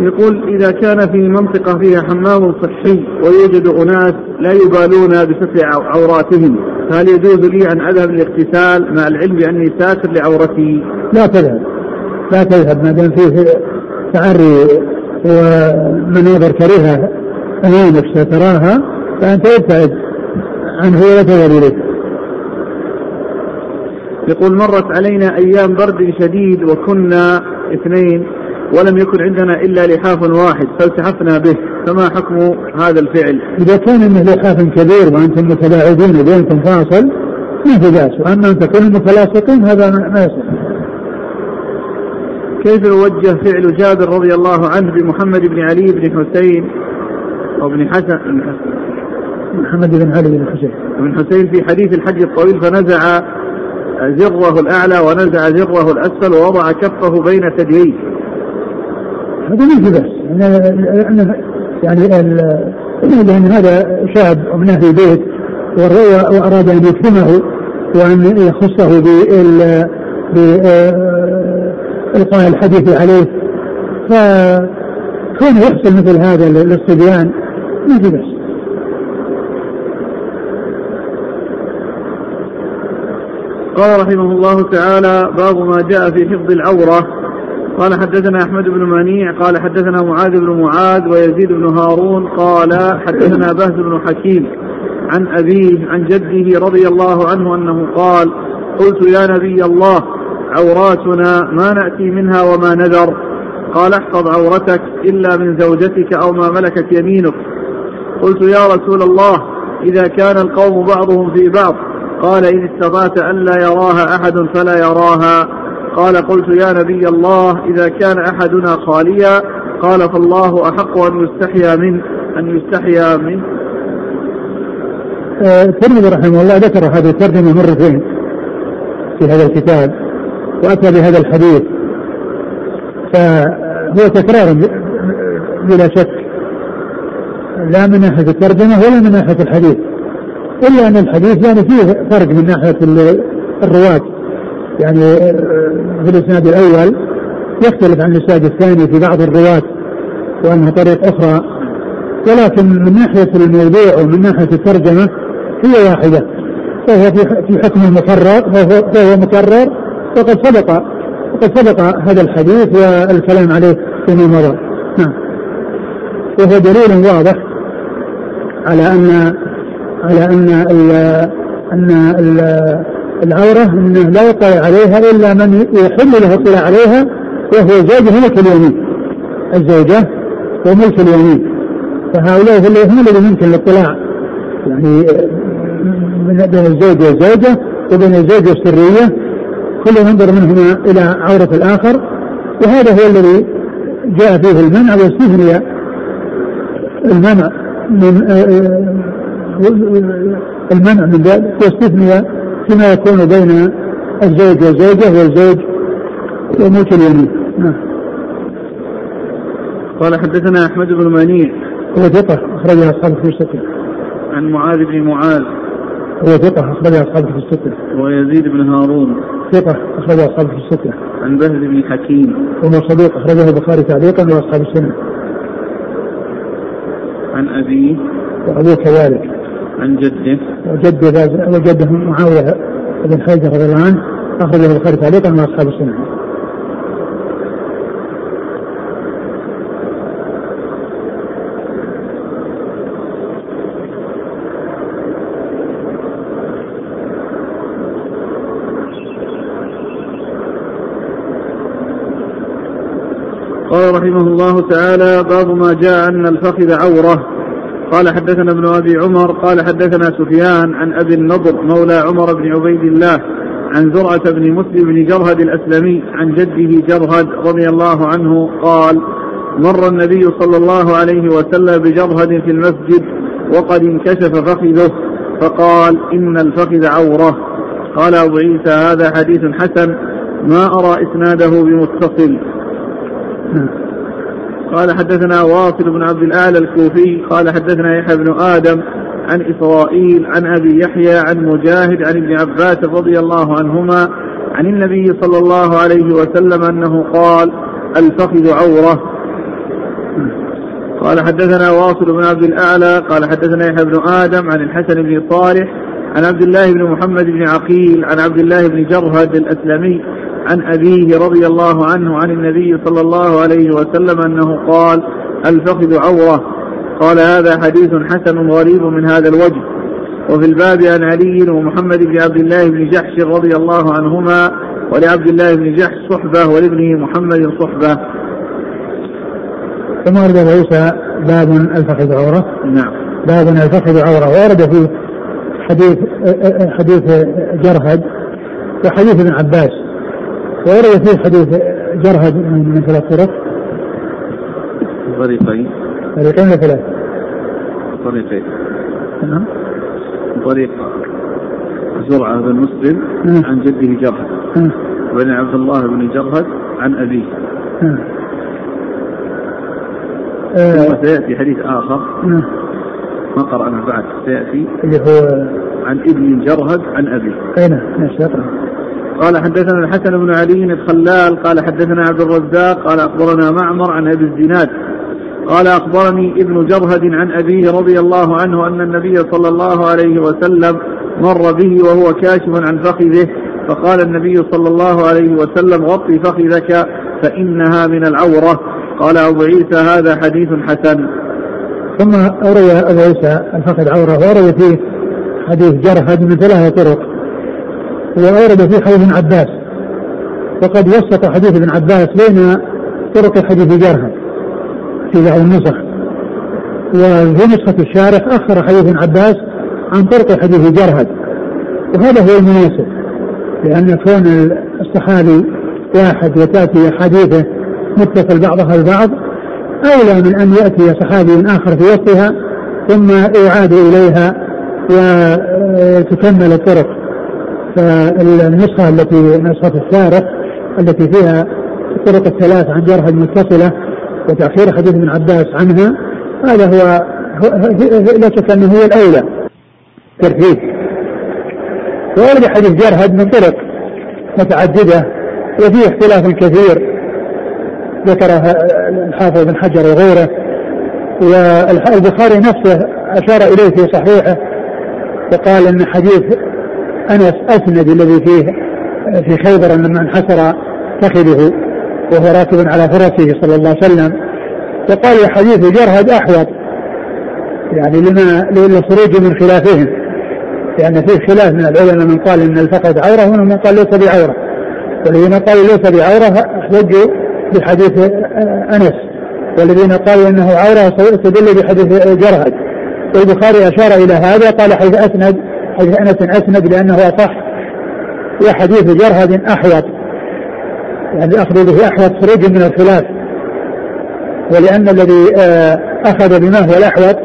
يقول إذا كان في منطقة فيها حمام صحي ويوجد أناس لا يبالون بستر عوراتهم، فهل يجوز لي أن أذهب للاغتسال مع العلم بأني ساتر لعورتي؟ لا تذهب، لا تذهب ما دام فيه تعري ومناظر كريهة أمامك ستراها، فأنت ابتعد عنه ولا تذهب إليه. يقول مرت علينا أيام برد شديد وكنا اثنين ولم يكن عندنا إلا لحاف واحد فالتحفنا به، فما حكم هذا الفعل؟ إذا كان إنه لحاف كبير وأنتم متلاعبون بينكم فاصل ما في بأس، وأما أن تكونوا متلاصقين هذا ما يصح. كيف يوجه فعل جابر رضي الله عنه بمحمد بن علي بن حسين أو بن حسن محمد بن علي بن حسين بن حسين في حديث الحج الطويل فنزع زره الأعلى ونزع زره الأسفل ووضع كفه بين ثدييه؟ هذا ما في بأس، يعني لأن هذا شاب من أهل البيت وأراد أن يكرمه وأن يخصه بإلقاء الحديث عليه، فكون يحصل مثل هذا للصبيان ما في بأس. قال رحمه الله تعالى: باب ما جاء في حفظ العورة. قال حدثنا أحمد بن منيع قال حدثنا معاذ بن معاذ ويزيد بن هارون قال حدثنا بهز بن حكيم عن أبيه عن جده رضي الله عنه أنه قال: قلت يا نبي الله عوراتنا ما نأتي منها وما نذر، قال: احفظ عورتك إلا من زوجتك أو ما ملكت يمينك. قلت: يا رسول الله إذا كان القوم بعضهم في بعض، قال: إن استطعت أن لا يراها أحد فلا يراها. قال: قلت يا نبي الله إذا كان أحدنا خاليا، قال: فالله أحق أن يستحيا منه أن يستحيا منه. الترمذي رحمه الله ذكر هذه الترجمة مرتين في هذا الكتاب وأتى بهذا الحديث، فهو تكرار بلا شك لا من ناحية الترجمة ولا من ناحية الحديث، إلا أن الحديث يعني فيه فرق من ناحية الرواة، يعني في الإسناد الأول يختلف عن الإسناد الثاني في بعض الرواة وأنها طريق أخرى، ولكن من ناحية الموضوع ومن ناحية الترجمة هي واحدة، فهو في حكم المقرر، فهو مقرر وقد سبق وقد سبق هذا الحديث والكلام عليه فيما مضى، وهو دليل واضح على أن على أن ال أن ال العورة أنه لا يطلع عليها إلا من يحل له الطلاع عليها، وهو زوجه ملك اليمين، الزوجة وملك اليمين، فهؤلاء هم الذين يمكن الاطلاع يعني بين الزوج والزوجة وبين الزوج والسرية، كل ينظر منهما إلى عورة الآخر، وهذا هو الذي جاء فيه المنع، واستثني المنع من المنع من ذلك، واستثني فيما يكون بين الزوج والزوجة والزوج وموت اليمين. قال حدثنا أحمد بن منيع هو ثقة أخرجها أصحاب في الستة، عن معاذ بن معاذ هو ثقة أخرجها أصحاب في الستة، ويزيد بن هارون ثقة أخرجها أصحاب في الستة، عن بهز بن حكيم وهو صديق أخرجه البخاري تعليقا وأصحاب السنة، عن أبيه وأبوه كذلك، عن جده وجده وجده معاوية بن حيدر رضي الله عنه أخرجه البخاري تعليقا مع أصحاب السنة. قال رحمه الله تعالى: باب ما جاء أن الفخذ عورة. قال حدثنا ابن أبي عمر قال حدثنا سفيان عن أبي النضر مولى عمر بن عبيد الله عن زرعة بن مسلم بن جرهد الأسلمي عن جده جرهد رضي الله عنه قال: مر النبي صلى الله عليه وسلم بجرهد في المسجد وقد انكشف فخذه، فقال إن الفخذ عورة. قال أبو عيسى هذا حديث حسن ما أرى إسناده بمتصل. قال حدثنا واصل بن عبد الأعلى الكوفي قال حدثنا يحيى بن آدم عن إسرائيل عن أبي يحيى عن مجاهد عن ابن عباس رضي الله عنهما عن النبي صلى الله عليه وسلم أنه قال الفخذ عورة. قال حدثنا واصل بن عبد الأعلى قال حدثنا يحيى بن آدم عن الحسن بن صالح عن عبد الله بن محمد بن عقيل عن عبد الله بن جرهد الأسلمي عن أبيه رضي الله عنه عن النبي صلى الله عليه وسلم أنه قال الفخذ عورة. قال هذا حديث حسن غريب من هذا الوجه. وفي الباب عن علي ومحمد بن عبد الله بن جحش رضي الله عنهما ولعبد الله بن جحش صحبة ولابنه محمد صحبة. ثم أرد أبو عيسى باب الفخذ عورة. نعم. باب الفخذ عورة. وأرد في حديث حديث جرهد وحديث ابن عباس. وأرد في حديث جرهد من ثلاث طرق. طريقين. طريقين ثلاث. طريقين. نعم. طريق زرعة بن مسلم عن جده جرهد. وعن عبد الله بن جرهد عن أبيه. ثم سيأتي حديث آخر ما قرأنا بعد سيأتي اللي هو عن ابن جرهد عن أبي. قال حدثنا الحسن بن علي الخلال قال حدثنا عبد الرزاق قال أخبرنا معمر عن أبي الزناد قال أخبرني ابن جرهد عن أبيه رضي الله عنه أن النبي صلى الله عليه وسلم مر به وهو كاشف عن فخذه فقال النبي صلى الله عليه وسلم غطي فخذك فإنها من العورة. قال أبو عيسى هذا حديث حسن. ثم أروي أبو عيسى الفخذ عورة وأروي فيه حديث جرهد من ثلاث طرق. وأورد فيه حديث ابن عباس وقد وسط حديث ابن عباس بين طرق حديث جرهد في بعض النسخ. وفي نسخة الشارح أخر حديث ابن عباس عن طرق حديث جرهد وهذا هو المناسب لأن كون الصحابي واحد وتأتي حديثه متصل بعضها البعض أولى من أن يأتي صحابي آخر في وسطها ثم يعاد إليها وتكمل الطرق. فالنسخة التي نسخة الشارح التي فيها الطرق الثلاث عن جرهد متصلة وتأخير حديث ابن عباس عنها هذا هو لا شك أنه هو الأولى ترتيب. وأرد حديث جرهد من طرق متعددة وفيه اختلاف كثير ذكر الحافظ بن حجر وغيره والبخاري نفسه أشار إليه في صحيحه فقال أن حديث أنس أسند الذي فيه في خيبر لما انحسر فخذه وهو راكب على فرسه صلى الله عليه وسلم فقال حديث جرهد أحوط يعني لما للخروج من خلافهم لأن يعني فيه خلاف من العلماء من قال أن الفخذ عورة ومن قال ليس بعورة والذين قالوا ليس بعورة احتجوا بحديث أنس والذين قالوا أنه عورة تدل بحديث جرهد. والبخاري أشار إلى هذا قال حديث أسند حديث أنس أسند لأنه أصح وحديث جرهد أحوط يعني أخذ به أحوط خروج من الخلاف ولأن الذي أخذ بما هو الأحوط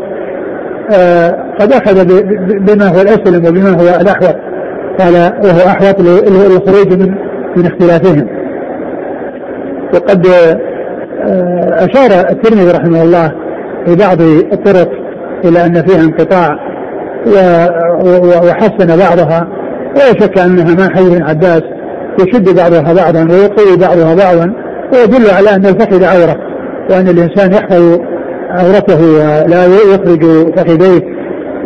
قد أخذ بما هو الأسلم وبما هو الأحوط قال وهو أحوط للخروج من, من اختلافهم. وقد أشار الترمذي رحمه الله في بعض الطرق إلى أن فيها انقطاع وحسن بعضها ولا شك أنها ما حديث ابن عباس يشد بعضها بعضا ويقوي بعضها بعضا ويدل على أن الفخذ عورة وأن الإنسان يحفظ عورته ولا يخرج فخذيه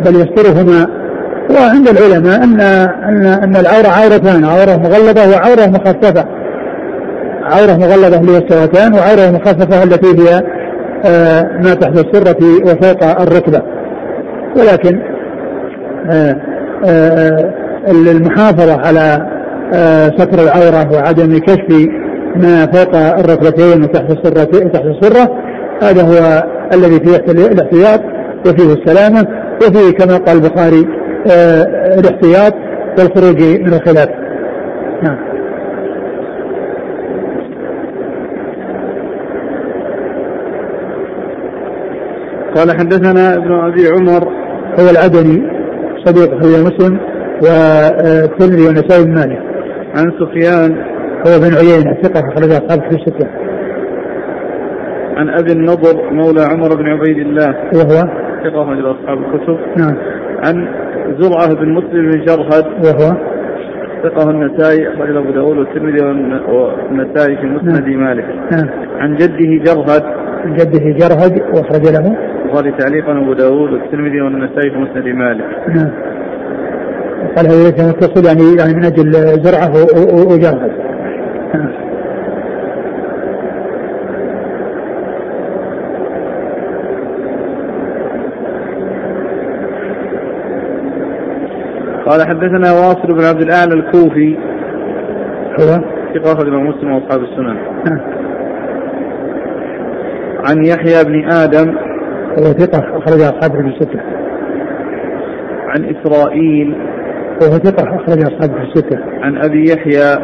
بل يسترهما. وعند العلماء أن, أن, أن العورة عورتان عورة مغلظة وعورة مخففة عورة مغلظة اللي هي السواتان وعورة مخففة التي هي آه ما تحت السرة وفوق الركبة. ولكن آه آه المحافظة على آه ستر العورة وعدم كشف ما فوق الركبتين وتحت السرة تحت السرة هذا هو الذي فيه الاحتياط وفيه السلامة وفيه كما قال البخاري آه الاحتياط والخروج من الخلاف. نعم. قال حدثنا ابن أبي عمر هو العدني صديق هو مسلم والترمذي والنسائي بن ماجه. عن سفيان هو بن عيين ثقة أخرج أصحاب في الستة. عن أبي النضر مولى عمر بن عبيد الله وهو ثقة أخرج أصحاب الكتب. نعم. عن زرعة بن مسلم بن جرهد وهو ثقة النسائي أخرج أبو داود والترمذي والنسائي في مسند مالك. نعم. عن جده جرهد عن جده جرهد وأخرج له البخاري تعليقا أبو داود والترمذي والنسائي في مسند مالك. نعم. قال هذا كان متصل يعني يعني من أجل زرعه وجرهد. نعم. قال حدثنا واصل بن عبد الأعلى الكوفي هو ثقة أخرج له مسلم وأصحاب السنن. نعم. عن يحيى بن آدم هو ثقة أخرج أصحاب الستة. عن إسرائيل وهو ثقة أخرج أصحاب الستة. عن أبي يحيى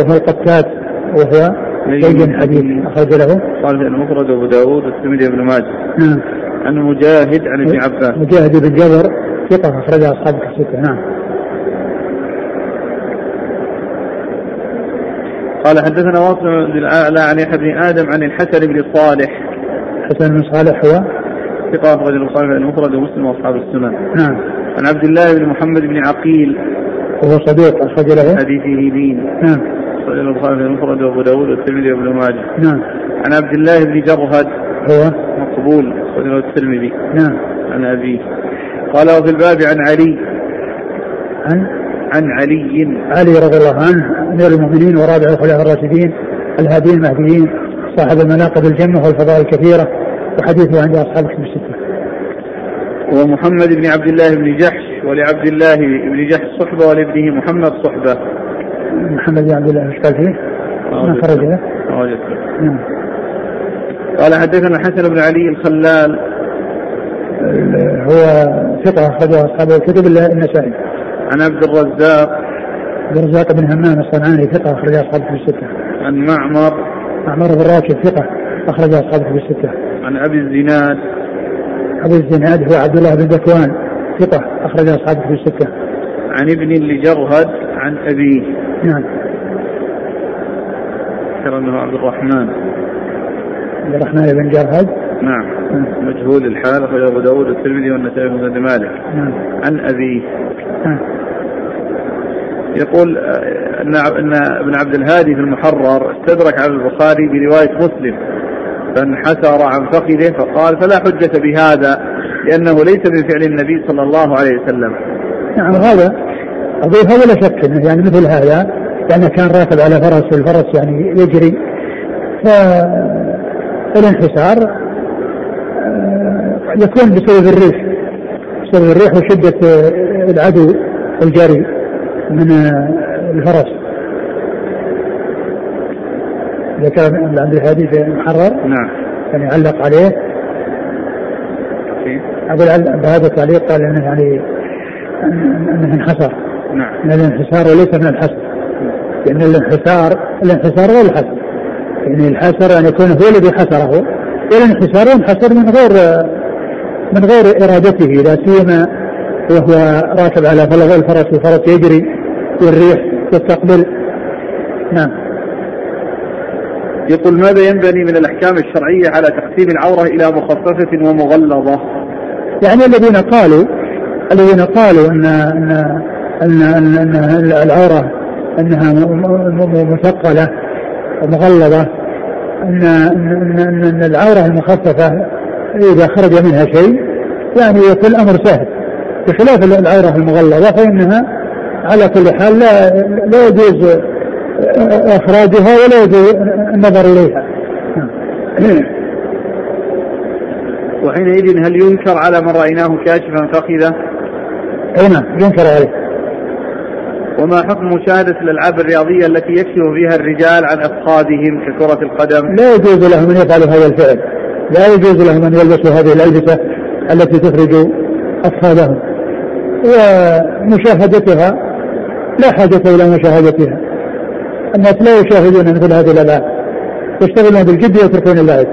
وهو القتات وهو زيد حديث أخرج له قال المفرد أبو داود والترمذي وابن ماجه. نعم. عن مجاهد عن ابن عباس مجاهد بن جبر ثقة أخرجها أصحاب الستة. نعم. قال حدثنا واصل الأعلى عن يحيى بن آدم عن الحسن بن صالح حسن بن صالح هو ثقة أخرج البخاري المفرد ومسلم وأصحاب السنن. نعم. عن عبد الله بن محمد بن عقيل وهو صديق أخرج له حديثه دين. نعم. أخرج البخاري المفرد وأبو داود والترمذي وابن ماجه. نعم. عن عبد الله بن جرهد هو مقبول أخرج له الترمذي. نعم. عن أبيه قال وفي الباب عن علي عن عن علي علي رضي الله عنه أمير المؤمنين ورابع الخلفاء الراشدين الهادي المهديين صاحب المناقب الجنة والفضائل الكثيرة وحديثه عند أصحاب الكتب الستة. ومحمد بن عبد الله بن جحش ولعبد الله بن جحش صحبة ولابنه محمد صحبة. محمد بن عبد الله مش قال فيه ما خرجه. قال حدثنا حسن بن علي الخلال هو ثقة أخرجها أصحاب الكتب إلا النسائي. عن عبد الرزاق عبد الرزاق بن همام الصنعاني ثقة أخرجها أصحاب الكتب الستة. عن معمر معمر بن راشد ثقة أخرجها أصحاب الكتب الستة. عن أبي الزناد أبي الزناد هو عبد الله بن ذكوان ثقة أخرجها أصحاب الكتب الستة. عن ابن لجرهد عن أبيه. نعم. ذكر أنه عبد الرحمن عبد الرحمن بن جرهد. نعم. مجهول الحال أخرج أبو داود والترمذي والنسائي بن مسند مالك. نعم. عن أبيه. نعم. يقول أن ابن عبد الهادي في المحرر استدرك على البخاري برواية مسلم فانحسر عن فخذه فقال فلا حجة بهذا لأنه ليس من فعل النبي صلى الله عليه وسلم. نعم. هذا أضيف هذا لا شك يعني مثل هذا لأنه كان راكب على فرس والفرس يعني يجري فالانحسار يكون بسبب الريح بسبب الريح وشدة العدو والجري من الفرس. إذا كان عند الحديث محرر. نعم. يعني علق عليه أقول بهذا التعليق قال أنه يعني أنه انحسر. نعم. من الانحسار وليس من الحسر لأن الانحسار الانحسار هو الحسر يعني الحسر أن يكون هو الذي حسره والانحسار انحسر من غير من غير إرادته لا سيما وهو راكب على فلغ الفرس والفرس يجري والريح تستقبل. نعم. يقول ماذا ينبني من الأحكام الشرعية على تقسيم العورة إلى مخصصة ومغلظة؟ يعني الذين قالوا الذين قالوا أن أن أن, أن, أن, أن العورة أنها مثقلة ومغلظة أن, أن, أن, أن العورة المخففة إذا خرج منها شيء يعني يكون الأمر سهل بخلاف العورة المغلظة فإنها على كل حال لا, لا يجوز إخراجها ولا يجوز النظر إليها. وحينئذ هل ينكر على من رأيناه كاشفا فخذه؟ أي نعم ينكر عليه. وما حكم مشاهدة الألعاب الرياضية التي يكشف فيها الرجال عن أفخاذهم ككرة القدم؟ لا يجوز لهم أن يفعلوا هذا الفعل لا يجوز لهم أن يلبسوا هذه الألبسة التي تفرج أفخاذهم ومشاهدتها لا حاجة إلى مشاهدتها. الناس لا يشاهدون مثل هذه الألعاب يشتغلون بالجد ويتركون اللعب.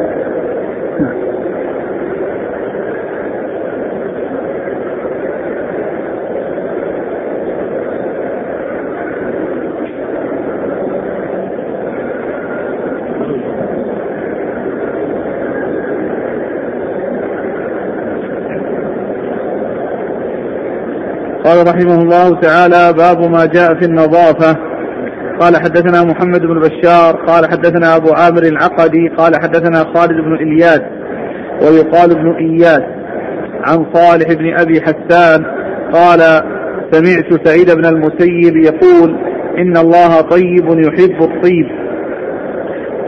قال رحمه الله تعالى: باب ما جاء في النظافة. قال حدثنا محمد بن بشار قال حدثنا أبو عامر العقدي قال حدثنا خالد بن إلياس ويقال ابن إياس عن صالح بن أبي حسان قال: سمعت سعيد بن المسيب يقول: إن الله طيب يحب الطيب،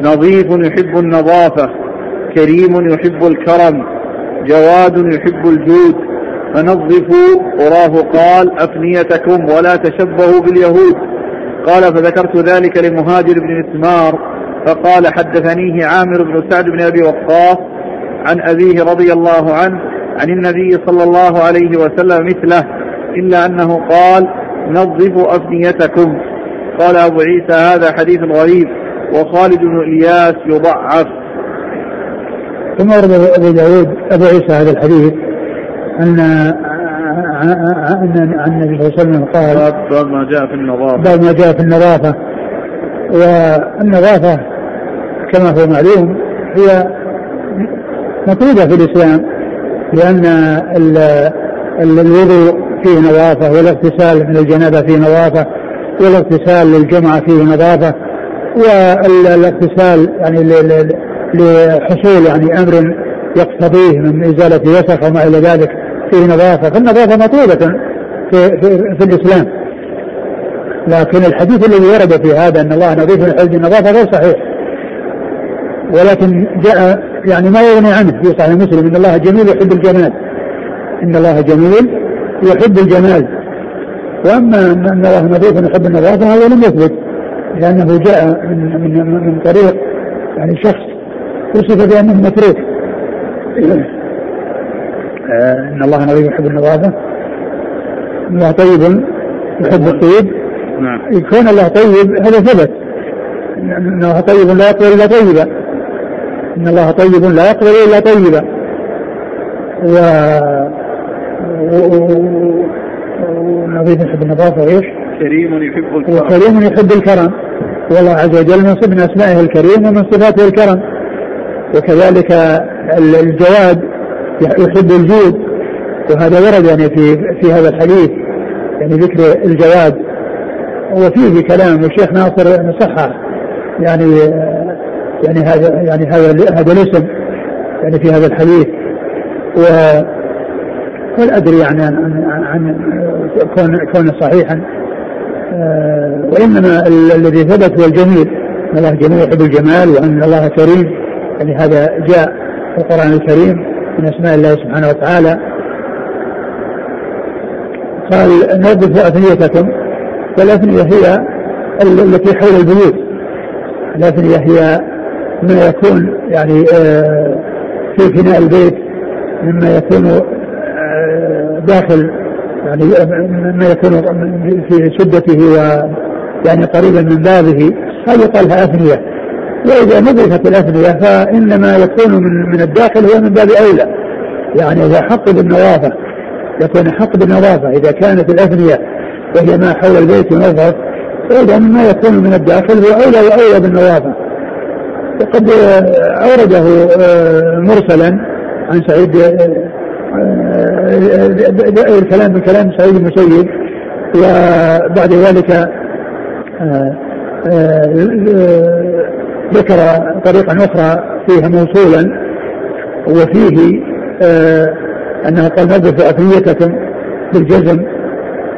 نظيف يحب النظافة، كريم يحب الكرم، جواد يحب الجود، فنظفوا. وراه قال: أفنيتكم ولا تشبهوا باليهود. قال: فذكرت ذلك لمهاجر بن مسمار فقال: حدثنيه عامر بن سعد بن أبي وقاص عن أبيه رضي الله عنه عن النبي صلى الله عليه وسلم مثله، إلا أنه قال: نظفوا أفنيتكم. قال أبو عيسى: هذا حديث غريب، وخالد بن إياس يضعف. ثم ورد أبو داود أبو عيسى هذا الحديث أن عن النبي صلى الله عليه وسلم قال: باب ما جاء في النظافة. باب ما جاء في النظافة، والنظافة كما هو معلوم هي مطلوبة في الإسلام، لأن الوضوء فيه نظافة، والاغتسال من الجنابة فيه نظافة، والاغتسال للجمعة فيه نظافة، والاغتسال يعني لحصول يعني أمر يقتضيه من إزالة وسخ وما إلى ذلك فيه نظافة، فالنظافة مطلوبة في, في, في الإسلام. لكن الحديث الذي ورد في هذا أن الله نظيف يحب النظافة غير صحيح، ولكن جاء يعني ما يغني عنه في صحيح مسلم: إن الله جميل يحب الجمال. إن الله جميل يحب الجمال. وأما أن الله نظيف يحب النظافة هذا لم يثبت، لأنه جاء من, من, من طريق يعني شخص وصف بأنه متروك. آه إن الله نظيف يحب النظافة، الله طيب يحب الطيب. نعم. يكون الله طيب هذا ثبت، إن الله طيب لا يقبل إلا طيبا، إن الله طيب لا يقبل إلا طيبا. و... ونظيف يحب النظافة إيش؟ كريم يحب الكرم. وكريم يحب الكرم، والله عز وجل منصب من أسمائه الكريم ومن صفاته الكرم. وكذلك الجواد يحب الجود، وهذا ورد يعني في في هذا الحديث يعني ذكر الجواد، وفيه كلام والشيخ ناصر نصحح يعني يعني هذا يعني هذا هذا الاسم يعني في هذا الحديث. و ولا أدري يعني عن, عن, عن كون, كون صحيحا، وإنما الذي ثبت هو الجميل، أن الله جميل يحب الجمال، وأن الله كريم، يعني هذا جاء في القرآن الكريم من أسماء الله سبحانه وتعالى. قال: نظفوا أفنيتكم. والأفنية هي التي حول البيوت، الأفنية هي ما يكون يعني في فناء البيت مما يكون داخل يعني مما يكون في سدته ويعني قريبا من بابه، هذه قال لها أفنية. وإذا نظفت الأفنية فإنما يكون من, من الداخل هو من باب أولى، يعني إذا حق بالنظافة يكون حق بالنظافة. إذا كانت الأفنية وهي ما حول البيت ينظف، فإذا ما يكون من الداخل هو أولى وأولى بالنظافة. وقد أورده مرسلا عن سعيد الكلام بالكلام سعيد المسيب، وبعد ذلك ذكر طريقا أخرى فيها موصولا، وفيه أنه قال: نظفوا أفنيتكم بالجزم،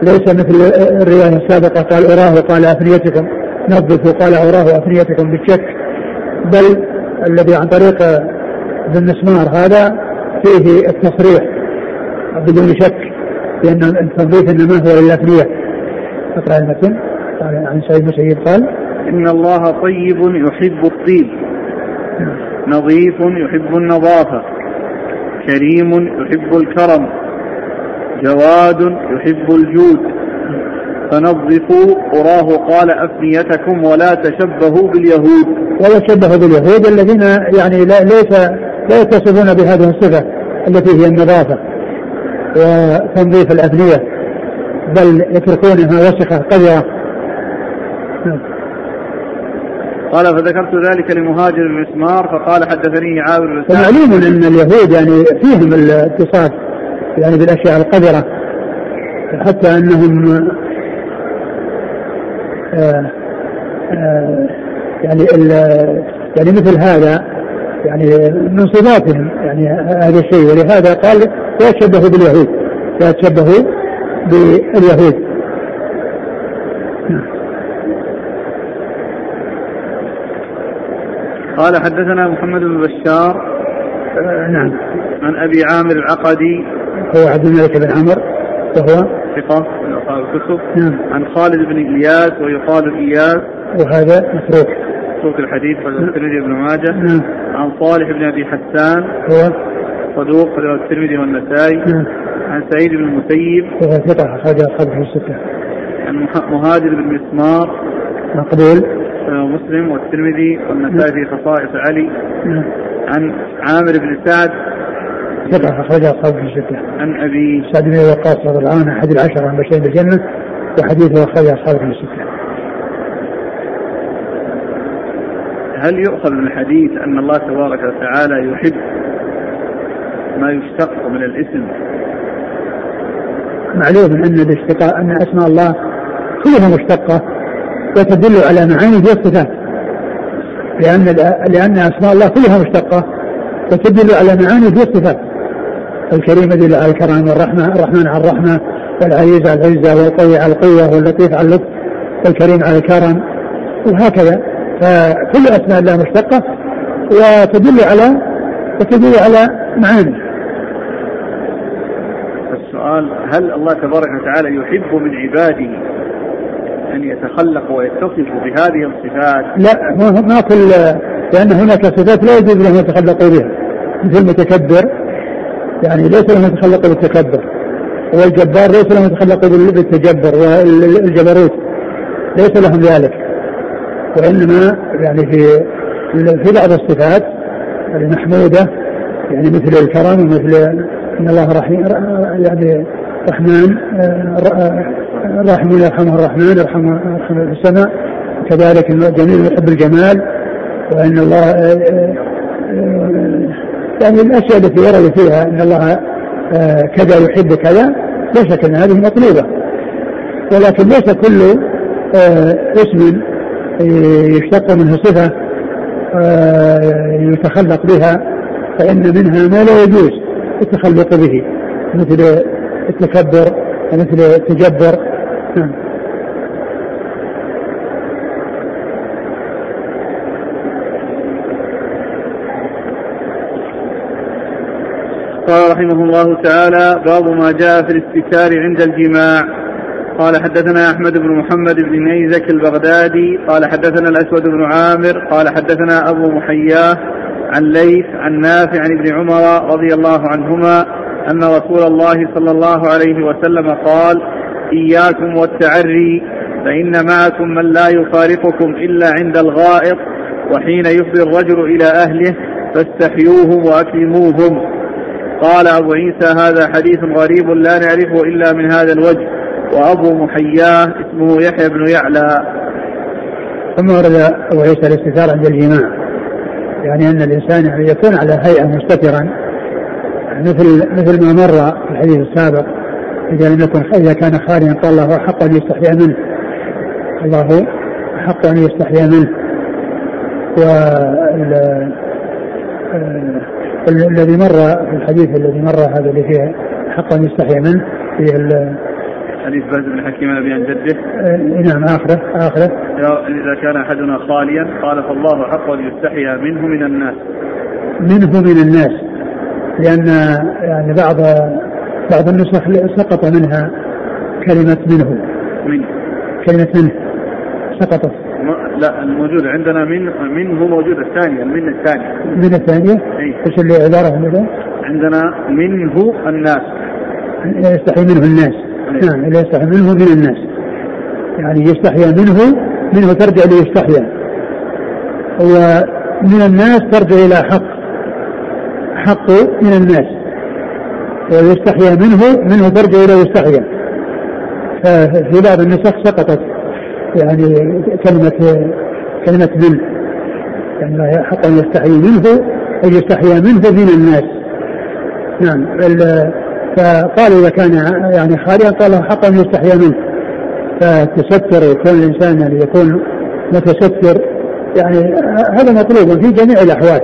ليس مثل الرواية السابقة قال أراه قال أفنيتكم، نظفوا قال أراه أفنيتكم بالشك، بل الذي عن طريق ابن مسمار هذا فيه التصريح بدون شك، لأن التنظيف إنما هو للأفنية. اقرأ المتن عن سعيد مسيب قال: إن الله طيب يحب الطيب، نظيف يحب النظافة، كريم يحب الكرم، جواد يحب الجود، فنظفوا. أراه قال: أفنيتكم ولا تشبهوا باليهود. ولا تشبهوا باليهود الذين يعني لا ليس لا يتصفون بهذه الصفة التي هي النظافة وتنظيف الأفنية، بل يتركونها وسخة قذرة. قال: فذكرت ذلك لمهاجر المسمار فقال: حدثني عامر. ومعلوم أن اليهود يعني فيهم الاتصاف يعني بالأشياء القذرة، حتى أنهم آآ آآ يعني يعني مثل هذا يعني من صفاتهم يعني هذا الشيء. ولهذا قال لا تشبهوا باليهود لا تشبهوا باليهود. قال حدثنا محمد بن بشار آه نعم عن أبي عامر العقدي هو عبد الملك بن عمر وهو ثقة من أصحاب الكتب. نعم عن خالد بن إياس ويقال إياس وهذا متروك متروك الحديث في الترمذي وابن ماجه. نعم عن صالح بن أبي حسان هو صدوق في الترمذي والنسائي. نعم عن سعيد بن المسيب وهو ثقة أخرج أصحابه الستة. عن مهاجر بن مسمار مقبول مسلم والترمذي والنسائي في خصائص علي. نعم عن عامر بن سعد ثقة أخرج أصحابه الستة. عن أبي سعد بن وقاص رضي الله عنه أحد العشرة المبشرين بالجنة وحديثه أخرج أصحابه الستة. هل يؤخذ من الحديث أن الله تبارك وتعالى يحب ما يشتق من الاسم؟ معلوم أن الاشتقاء أن أسماء الله كلها مشتقة وتدل على معاني الصفات، لأن لأن أسماء الله كلها مشتقة وتدل على معاني الصفات. الكريم يدل على الكرم والرحمة، الرحمن على الرحمة، والعزيز على العزة، والقوي على القوة، واللطيف على اللطف، والكريم على الكرم، وهكذا. فكل أسماء الله مشتقة وتدل على وتدل على معاني. السؤال هل الله تبارك وتعالى يحب من عباده أن يتخلق ويتصف بهذه الصفات؟ لا ما كل، لأن هناك صفات لا يجوز لهم يتخلقوا بها، مثل المتكبر يعني ليس لهم يتخلقوا بالتكبر، والجبار ليس لهم يتخلقوا بالتجبر، والجبروت ليس لهم ذلك. وإنما يعني في في بعض الصفات المحمودة يعني مثل الكرم ومثل إن الله رحيم يعني رحمن الرحمن يرحمه الرحمن يرحمه في السماء، كذلك الجميل يحب الجمال، وأن الله يعني الأشياء التي يرى فيها أن الله كذا يحب كذا لا شك أن هذه مطلوبة، ولكن ليس كل اسم يشتق منه صفة يتخلق بها، فإن منها ما لا يجوز التخلق به مثل التكبر ومثل التجبر. قال رحمه الله تعالى باب ما جاء في الاستتار عند الجماع. قال حدثنا أحمد بن محمد بن نيزك البغدادي قال حدثنا الأسود بن عامر قال حدثنا أبو محياه عن ليث عن نافع عن ابن عمر رضي الله عنهما أن رسول الله صلى الله عليه وسلم قال إياكم والتعري فإن معكم من لا يفارقكم إلا عند الغائط، وحين يفضي الرجل إلى أهله فاستحيوهم وأكرموهم. قال أبو عيسى هذا حديث غريب لا نعرفه إلا من هذا الوجه، وأبو محياه اسمه يحيى بن يعلى. ثم ورد أبو عيسى الاستتار عند الجماع، يعني أن الإنسان يكون على هيئة مستترا مثل مثل ما مر في الحديث السابق، إذا لم يكن إذا كان خاليا قال الله أحق أن يستحيا منه، الله أحق أن يستحيا منه. والذي مر في الحديث الذي مر هذا اللي فيه أحق أن يستحيا منه في حديث بهز بن حكيم النبي عن جده. نعم آخره آخره إذا كان أحدنا خاليا قال فالله أحق أن يستحيا منه من الناس منه من الناس لأن يعني بعض بعض النسخ سقط منها كلمة منه من كلمة منه سقطت. لا الموجود عندنا من منه موجود الثانية من الثانية من الثانية إيش اللي عبارة منه عندنا منه الناس يستحي منه الناس نعم يعني يستحي منه من الناس يعني يستحي منه منه ترجع ليستحيا ومن الناس ترجع إلى حق حق من الناس ويستحيا منه منه ترجع إلى يستحيا. ففي بعض النسخ سقطت يعني كلمة كلمة من يعني حقا يستحيي منه أو يستحيا منه من الناس. نعم فقالوا إذا كان يعني خاليا قال له حقا يستحيى منه. فالتستر يكون الإنسان اللي يكون متستر يعني هذا مطلوب في جميع الأحوال.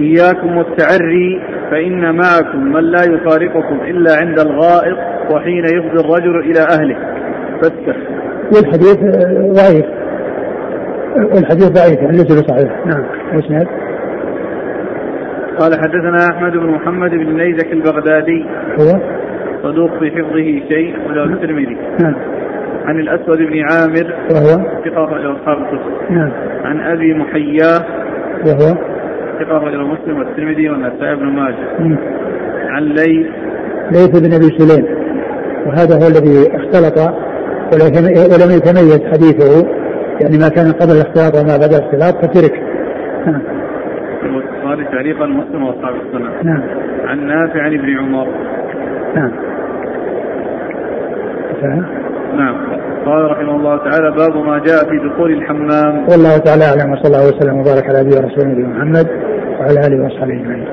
إياكم والتعري فإن معكم من لا يفارقكم إلا عند الغائط وحين يفضي الرجل إلى أهله فاستحيى. والحديث ضعيف الحديث ضعيف يعني ليس بصحيح. نعم. واسناد قال حدثنا أحمد بن محمد بن نيزك البغدادي هو صدوق في حفظه شيء ولا الترمذي. نعم. عن الأسود بن عامر وهو ثقة إلى أصحاب الكتب. نعم. عن أبي محياه وهو ثقة إلى مسلم والترمذي والنسائي وابن ماجه. نعم. عن ليث ليث بن أبي سليم وهذا هو الذي اختلط ولم يتميز حديثه يعني ما كان قبل الاختلاط وما بعد الاختلاط فترك. نعم. قال تعليقا مسلم واصحاب السنة. نعم. عن نافع عن ابن عمر. نعم. نعم. قال رحمه الله تعالى باب ما جاء في دخول الحمام. والله تعالى أعلم وصلى الله وسلم وبارك على نبينا ورسولنا محمد وعلى آله وصحبه أجمعين.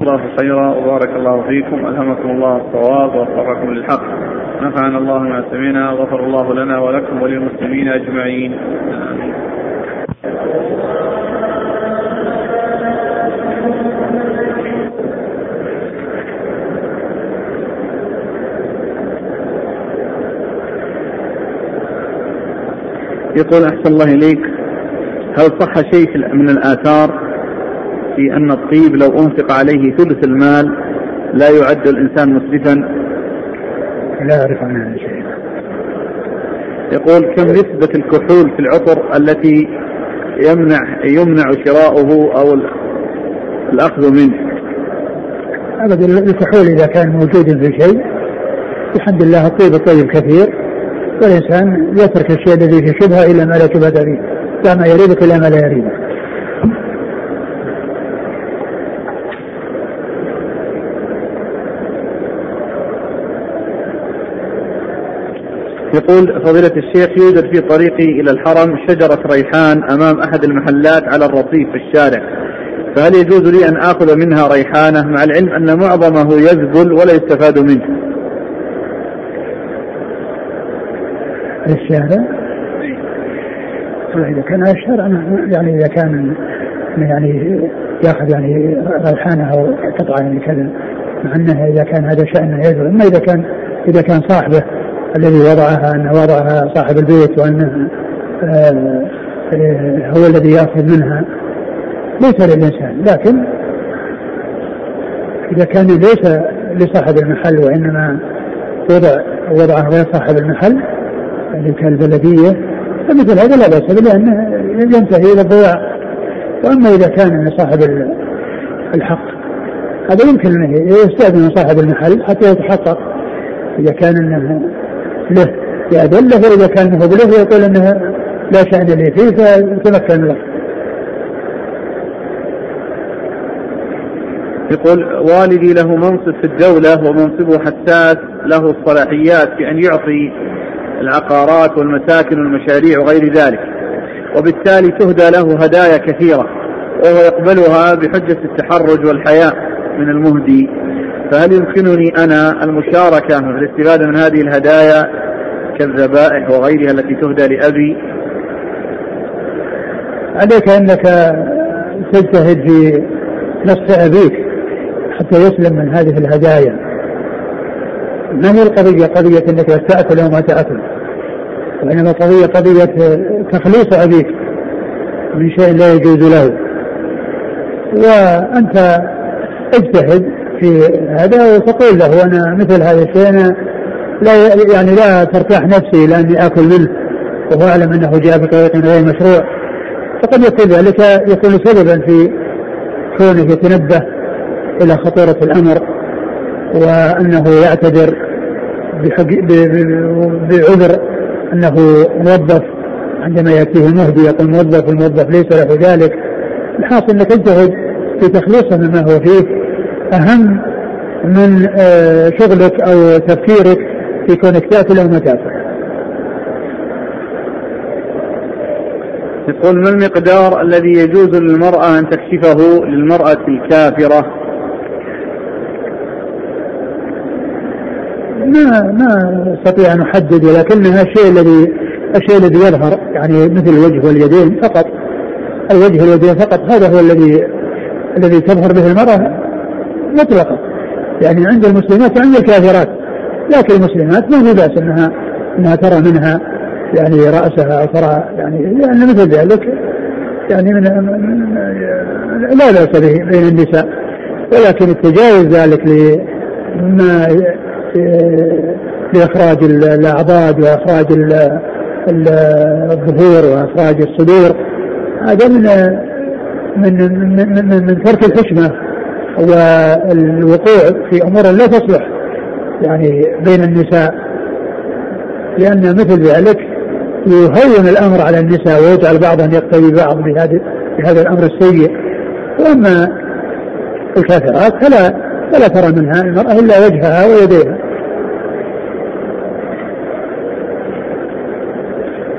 الله خيرا وبارك الله فيكم. ألهمكم الله الصواب ووفقكم للحق. نفعنا الله ما سمعنا وغفر الله لنا ولكم وللمسلمين أجمعين. يقول أحسن الله إليك هل صح شيء من الآثار في أن الطيب لو أنفق عليه ثلث المال لا يعد الإنسان مسرفا؟ لا أعرف عنها شيء. يقول كم نسبة الكحول في العطر التي يمنع يمنع شراؤه أو الأخذ منه؟ أبدا الكحول إذا كان موجود في شيء الحمد لله الطيب الطيب كثير والإنسان يترك الشيء الذي في شبهة إلى ما لا شبهة فيه لا ما يريبك إلى ما لا يريبك. يقول فضيلة الشيخ يوجد في طريقي إلى الحرم شجرة ريحان أمام أحد المحلات على الرصيف في الشارع فهل يجوز لي أن آخذ منها ريحانة مع العلم أن معظمه يذبل ولا يستفاد منه؟ الشارع إذا كان الشارع يعني إذا كان يعني يأخذ يعني ريحانة أو قطعة يعني كذا مع أنها إذا كان هذا شأنه يذبل. أما إذا كان إذا كان صاحبه الذي وضعها أنه وضعها صاحب البيت وأنه آه هو الذي يأخذ منها ليس للإنسان. لكن إذا كان ليس لصاحب المحل وإنما وضع وضعه غير صاحب المحل اللي كان البلدية فمثل هذا لا بأس لأنه ينتهي إلى الضياع. وأما إذا كان صاحب الحق هذا يمكن أن يستأذن صاحب المحل حتى يتحقق إذا كان أنه له يأدله وإذا كان هو له يقول أنه لا شأن لي فيه فتمكن له. يقول والدي له منصب في الدولة ومنصبه حساس له الصلاحيات بأن يعطي العقارات والمساكن والمشاريع وغير ذلك وبالتالي تهدى له هدايا كثيرة وهو يقبلها بحجة التحرج والحياء من المهدي فهل يمكنني أنا المشاركة في الاستفادة من هذه الهدايا كالذبائح وغيرها التي تهدى لأبي؟ عليك أنك تجتهد في نصح أبيك حتى يسلم من هذه الهدايا. ما هي القضية قضية أنك تأكل أو ما تأكل وإنما قضية قضية تخليص أبيك من شيء لا يجوز له وأنت اجتهد في هذا وتقول له أنا مثل هذا الشيء أنا لا يعني لا ترتاح نفسي لأني آكل منه وهو أعلم أنه جاء بطريق غير مشروع فقد يكون ذلك يكون سببا في كونه يتنبه إلى خطورة الأمر وأنه يعتذر بعذر أنه موظف عندما يأتيه المهدي يقول موظف الموظف ليس له ذلك. الحاصل أنك تجتهد في تخليصه مما هو فيه أهم من شغلك أو تفكيرك في كونك تأكل أو ما تأكل. يقول ما المقدار الذي يجوز للمرأة أن تكشفه للمرأة الكافرة ما ما استطيع ان احدد، ولكنها الشيء الذي الشيء الذي يظهر يعني مثل الوجه واليدين فقط، الوجه واليدين فقط هذا هو الذي الذي تظهر به المرأة مطلقا، يعني عند المسلمات وعند الكافرات، لكن المسلمات ما هي بأس انها انها ترى منها يعني رأسها او ترى يعني لان يعني مثل ذلك يعني من لا بأس به بين النساء، ولكن التجاوز ذلك لما لإخراج الأعضاد وإخراج الظهور وإخراج الصدور هذا من من من من, من ترك الحشمة والوقوع في أمور لا تصلح يعني بين النساء، لأن مثل ذلك يهون الأمر على النساء ويجعل بعضهم يقتدي بعض بهذا بهذا الأمر السيء. وأما الكافرات فلا فلا ترى منها المرأة إلا وجهها ويديها.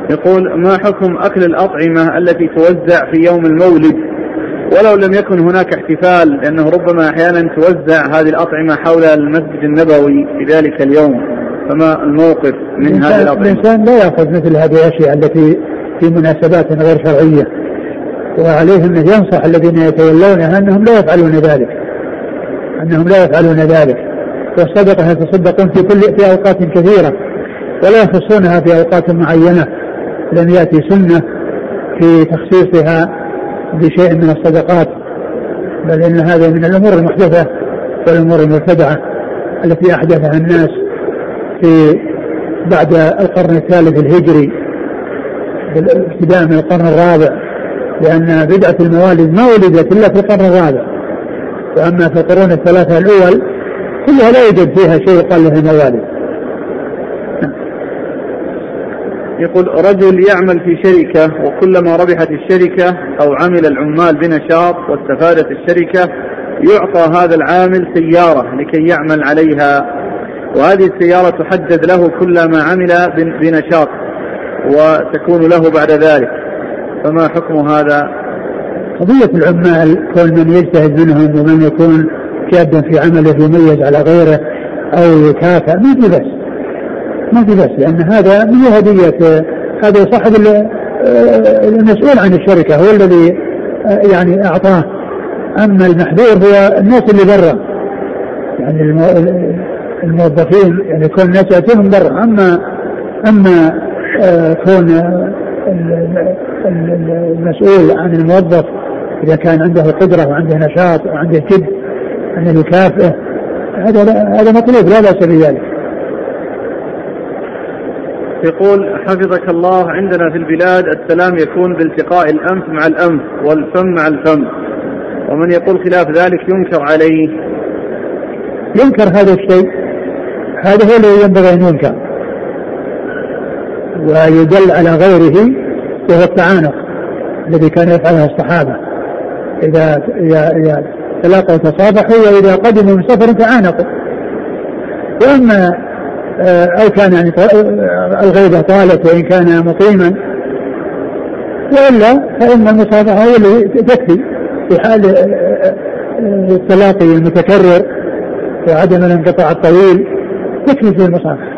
يقول ما حكم أكل الأطعمة التي توزع في يوم المولد ولو لم يكن هناك احتفال، لأنه ربما أحيانا توزع هذه الأطعمة حول المسجد النبوي في ذلك اليوم، فما الموقف من هذه الأطعمة؟ الإنسان لا يأخذ مثل هذه الأشياء التي في مناسبات غير شرعية، وعليهم أن ينصح الذين يتولونها أنهم لا يفعلون ذلك أنهم لا يفعلون ذلك والصدقة يتصدقون في كل في أوقات كثيرة ولا يخصونها في أوقات معينة، لم يأتي سنة في تخصيصها بشيء من الصدقات، بل إن هذا من الأمور المحدثة والأمور المبتدعة التي أحدثها الناس في بعد القرن الثالث الهجري ابتداء من القرن الرابع، لأن بدعة الموالد ما ولدت إلا في القرن الرابع، وأما في القرون الثلاثة الأول كلها لا يوجد فيها شيء يقال له الموالد. يقول رجل يعمل في شركة وكلما ربحت الشركة أو عمل العمال بنشاط واستفادت الشركة يعطى هذا العامل سيارة لكي يعمل عليها، وهذه السيارة تحدد له كلما عمل بنشاط وتكون له بعد ذلك، فما حكم هذا؟ قضية العمال كل من يجتهد منهم ومن يكون جادا في عمله يميز على غيره أو يكافئ ما في بس ما في بس لأن هذا من هدية، هذا صاحب المسؤول عن الشركة هو الذي يعني أعطاه، أما المحذور هو الناس اللي برا يعني الموظفين، يعني كل الناس يأتيهم برا، أما أما كون المسؤول عن الموظف إذا كان عنده قدرة وعنده نشاط وعنده جد أن يكافئه هذا هذا مطلوب لا بأس بذلك. يقول حفظك الله عندنا في البلاد السلام يكون بالتقاء الأنف مع الأنف والفم مع الفم، ومن يقول خلاف ذلك ينكر عليه. ينكر هذا الشيء، هذا هو الذي ينبغي أن ينكر ويدل على غيره، وهو التعانق الذي كان يفعله الصحابة إذا تلاقوا تصافحوا وإذا قدموا من سفر تعانقوا، وأما أو كان يعني الغيبة طالت وإن كان مقيما وإلا فإن المصافحة هي التي تكفي في حال التلاقي المتكرر وعدم الانقطاع الطويل، تكفي في المصافحة.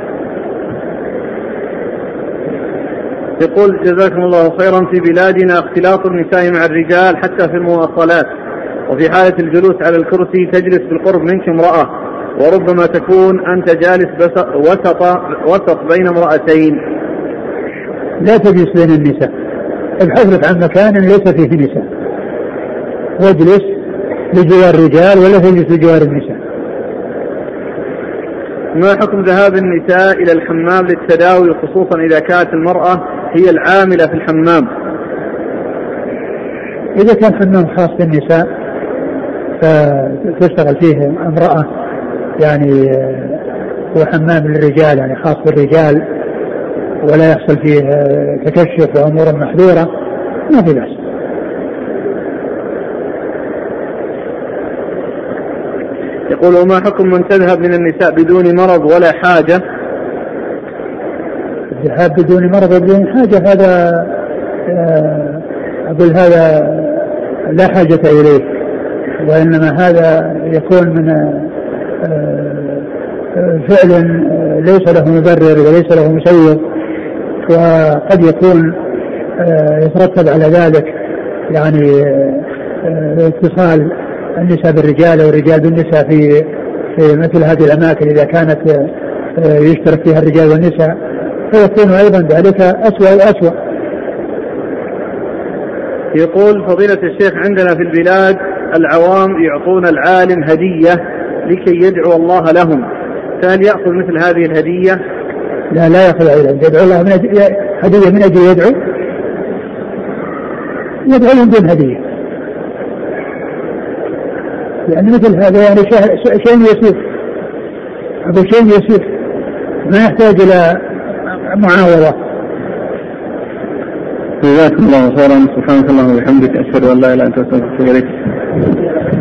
يقول جزاكم الله خيرا، في بلادنا اختلاط النساء مع الرجال حتى في المواصلات، وفي حالة الجلوس على الكرسي تجلس بالقرب منك امرأة وربما تكون أنت جالس وسط وسط بين امرأتين. لا تجلس بين النساء، ابحث لك عن مكان ليس فيه نساء واجلس لجوار الرجال ولا تجلس لجوار النساء. ما حكم ذهاب النساء إلى الحمام للتداوي خصوصا إذا كانت المرأة هي العاملة في الحمام؟ إذا كان حمام خاص بالنساء فتشتغل فيه امرأة يعني، وحمام للرجال يعني خاص بالرجال ولا يحصل فيه تكشف وأمور محذورة ما في بأس. يقول وما حكم من تذهب من النساء بدون مرض ولا حاجة؟ الذهاب بدون مرض وبدون حاجة هذا أقول هذا لا حاجة إليه، وإنما هذا يكون من فعلا ليس له مبرر وليس له مسير، وقد يكون يترتب على ذلك يعني اتصال النساء بالرجال والرجال بالنساء في في مثل هذه الأماكن إذا كانت يشترك فيها الرجال والنساء، فيكون أيضا ذلك أسوأ وأسوأ. يقول فضيلة الشيخ عندنا في البلاد العوام يعطون العالم هدية لكي يدعو الله لهم، فهل يأخذ مثل هذه الهدية؟ لا لا يأخذ علم، يدعو الله من أجل هدية، من أجل يدعو يدعو لهم دون هدية، لأن يعني مثل هذا يعني شيء يسير، هذا شيء يسير ما يحتاج إلى معاوضة. جزاكم الله خيرا، سبحانك اللهم وبحمدك، أشهد أن لا إله إلا أنت، أستغفرك.